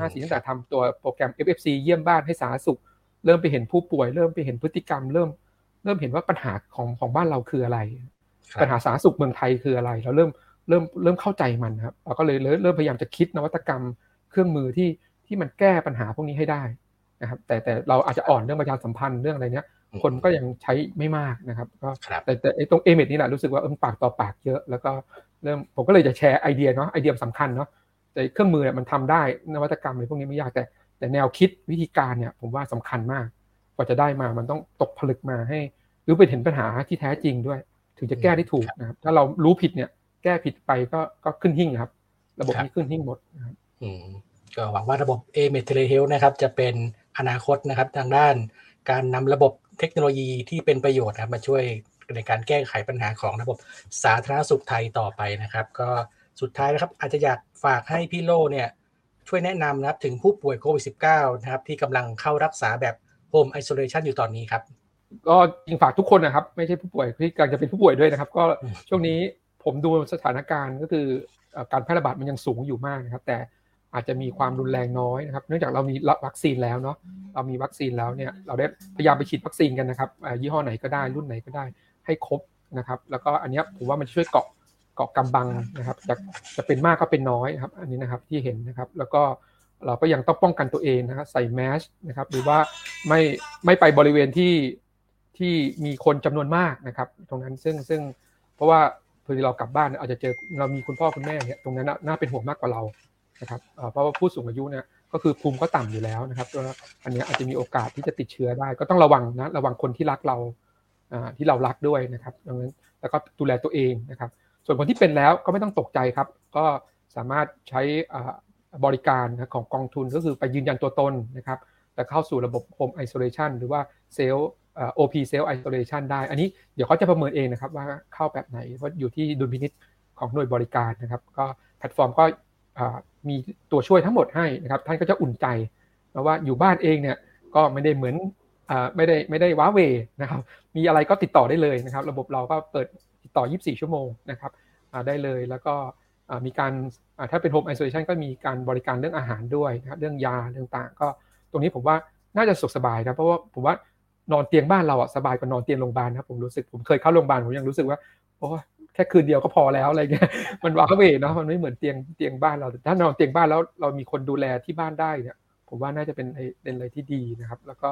54ตั้งแต่ทำตัวโปรแกรม FFC เยี่ยมบ้านให้สาธารณสุขเริ่มไปเห็นผู้ป่วยเริ่มไปเห็นพฤติกรรมเริ่มเห็นว่าปัญหาของบ้านเราคืออะไรปัญหาสาธารณสุขเมืองไทยคืออะไรเราเริ่มเข้าใจมันครับเราก็เลยเริ่มพยายามจะคิดนวัตกรรมเครื่องมือที่มันแก้ปัญหาพวกนี้ให้ได้นะครับแต่เราอาจจะอ่อนเรื่องประชาสัมพันธ์เรื่องอะไรเนี้ยคนก็ยังใช้ไม่มากนะครับก็แต่ตรง AMET นี่แหละรู้สึกว่าปากต่อปากเยอะแล้วก็เริ่มผมก็เลยจะแชร์ไอเดียเนาะไอเดียสำคัญเนาะแต่เครื่องมือเนี่ยมันทำได้นวัตกรรมอะไรพวกนี้ไม่ยากแต่แนวคิดวิธีการเนี่ยผมว่าสำคัญมากกว่าจะได้มามันต้องตกผลึกมาให้หรือไปเห็นปัญหาที่แท้จริงด้วยถึงจะแก้ได้ถูกนะครับถ้าเรารู้ผิดเนี่ยแก้ผิดไปก็ขึ้นหิ้งครับระบบนี้ขึ้นหิ้งหมดนะครับก็หวังว่าระบบ A-MED Telehealth นะครับจะเป็นอนาคตนะครับทางด้านการนำระบบเทคโนโลยีที่เป็นประโยชน์ครับมาช่วยในการแก้ไขปัญหาของระบบสาธารณสุขไทยต่อไปนะครับก็สุดท้ายนะครับอาจจะอยากฝากให้พี่โลเนี่ยช่วยแนะนำนะครับถึงผู้ป่วยโควิด -19 นะครับที่กำลังเข้ารักษาแบบ Home Isolation อยู่ตอนนี้ครับก็จริงฝากทุกคนนะครับไม่ใช่ผู้ป่วยที่กำลังจะเป็นผู้ป่วยด้วยนะครับก็ช่วงนี้ผมดูสถานการณ์ก็คือการแพร่ระบาดมันยังสูงอยู่มากนะครับแต่อาจจะมีความรุนแรงน้อยนะครับเนื่องจากเรามีวัคซีนแล้วเนาะเรามีวัคซีนแล้วเนี่ยเราได้พยายามไปฉีดวัคซีนกันนะครับยี่ห้อไหนก็ได้รุ่นไหนก็ได้ให้ครบนะครับแล้วก็อันนี้ผมว่ามันช่วยเกาะกำบังนะครับจะเป็นมากก็เป็นน้อยครับอันนี้นะครับที่เห็นนะครับแล้วก็เราก็ยังต้องป้องกันตัวเองนะครับใส่แมสนะครับหรือว่าไม่ไปบริเวณที่มีคนจำนวนมากนะครับตรงนั้นซึ่งเพราะว่าพอเรากลับบ้านอาจจะเจอเรามีคุณพ่อคุณแม่เนี่ยตรงนั้นน่าเป็นห่วงมากกว่าเรานะครับเพราะว่าผู้สูงอายุเนี่ยก็คือภูมิก็ต่ำอยู่แล้วนะครับอันนี้อาจจะมีโอกาสที่จะติดเชื้อได้ก็ต้องระวังคนที่รักเราที่เรารักด้วยนะครับดังนั้นแล้วก็ดูแลตัวเองนะครับส่วนคนที่เป็นแล้วก็ไม่ต้องตกใจครับก็สามารถใช้บริการของกองทุนก็คือไปยืนยันตัวตนนะครับแต่เข้าสู่ระบบ Home Isolation หรือว่า Self OP Self Isolation ได้อันนี้เดี๋ยวเขาจะประเมินเองนะครับว่าเข้าแบบไหนเพราะอยู่ที่ดุลพินิจของหน่วยบริการนะครับก็แพลตฟอร์มก็มีตัวช่วยทั้งหมดให้นะครับท่านก็จะอุ่นใจเพราะว่าอยู่บ้านเองเนี่ยก็ไม่ได้เหมือนไม่ได้ว้าเวนะครับมีอะไรก็ติดต่อได้เลยนะครับระบบเราก็เปิดติดต่อ24ชั่วโมงนะครับได้เลยแล้วก็มีการถ้าเป็น Home Isolation ก็มีการบริการเรื่องอาหารด้วยนะครับเรื่องยาเรื่องต่างก็ตรงนี้ผมว่าน่าจะสุขสบายนะเพราะว่าผมว่านอนเตียงบ้านเราอ่ะสบายกว่านอนเตียงโรงพยาบาลครับผมรู้สึกผมเคยเข้าโรงพยาบาลผมยังรู้สึกว่าโอ้แค่คืนเดียวก็พอแล้วอะไรเงี้ยมันว้าเวเนาะมันไม่เหมือนเตียงบ้านเราแต่ถ้านอนเตียงบ้านแล้วเรามีคนดูแลที่บ้านได้เนี่ยผมว่าน่าจะเป็นอะไรที่ดีนะครับแล้วก็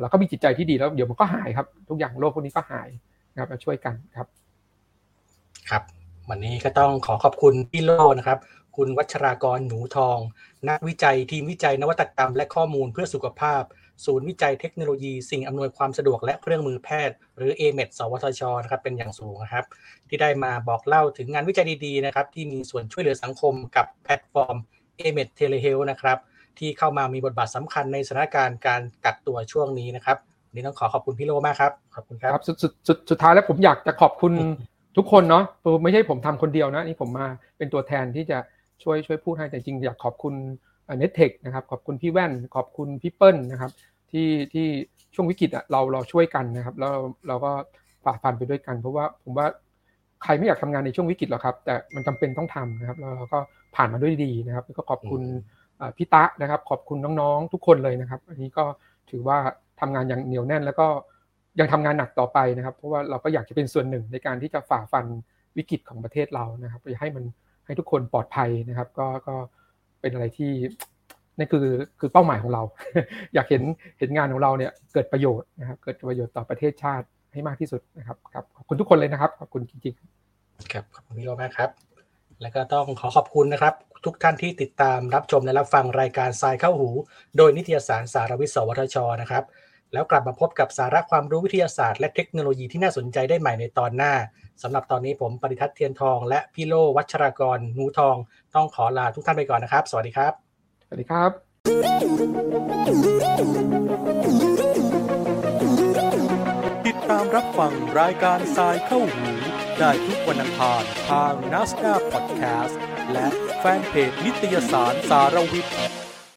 เราก็มีจิตใจที่ดีแล้วเดี๋ยวมันก็หายครับทุกอย่างโรคพวกนี้ก็หายนะครับมาช่วยกันครับครับวันนี้ก็ต้องขอขอบคุณพี่โลนะครับคุณวัชรากรหนูทองนักวิจัยทีมวิจัยนวัตกรรมและข้อมูลเพื่อสุขภาพศูนย์วิจัยเทคโนโลยีสิ่งอำนวยความสะดวกและเครื่องมือแพทย์หรือ A-MED สวทช.นะครับเป็นอย่างสูงนะครับที่ได้มาบอกเล่าถึงงานวิจัยดีๆนะครับที่มีส่วนช่วยเหลือสังคมกับแพลตฟอร์ม A-MED Telehealth นะครับที่เข้ามามีบทบาทสำคัญในสถานการณ์การกักตัวช่วงนี้นะครับวันนี้ต้องขอขอบคุณพี่โลมากครับขอบคุณครับครับสุดท้ายแล้วผมอยากจะขอบคุณทุกคนเนาะไม่ใช่ผมทำคนเดียวนะนี่ผมมาเป็นตัวแทนที่จะช่วยพูดให้แต่จริงอยากขอบคุณเน็ตเทคนะครับขอบคุณพี่แว่นขอบคุณพี่เปิ้ลนะครับที่ช่วงวิกฤตเราช่วยกันนะครับแล้วเราก็ฝ่าฟันไปด้วยกันเพราะว่าผมว่าใครไม่อยากทำงานในช่วงวิกฤตหรอกครับแต่มันจำเป็นต้องทำนะครับแล้วเราก็ผ่านมาด้วยดีนะครับก็ขอบคุณพี่ตะนะครับขอบคุณน้องๆทุกคนเลยนะครับอันนี้ก็ถือว่าทำงานอย่างเหนียวแน่นแล้วก็ยังทำงานหนักต่อไปนะครับเพราะว่าเราก็อยากจะเป็นส่วนหนึ่งในการที่จะฝ่าฟันวิกฤตของประเทศเรานะครับให้ทุกคนปลอดภัยนะครับก็เป็นอะไรที่นั่นคือเป้าหมายของเราอยากเห็นงานของเราเนี่ยเกิดประโยชน์นะครับเกิดประโยชน์ต่อประเทศชาติให้มากที่สุดนะครับครับขอบคุณทุกคนเลยนะครับขอบคุณจริงๆครับขอบคุณพี่โลมากครับแล้วก็ต้องขอขอบคุณนะครับทุกท่านที่ติดตามรับชมและรับฟังรายการทรายเข้าหูโดยนิตยสารสารวิทย์สวทช.นะครับแล้วกลับมาพบกับสาระความรู้วิทยาศาสตร์และเทคโนโลยีที่น่าสนใจได้ใหม่ในตอนหน้าสำหรับตอนนี้ผมปริทัศน์เทียนทองและพี่โลวัชรากรหนูทองต้องขอลาทุกท่านไปก่อนนะครับสวัสดีครับสวัสดีครับ ตามรับฟังรายการทรายเข้าหูได้ทุกวันอังคารทาง NASA Podcast และแฟนเพจนิตยสารสารวิทย์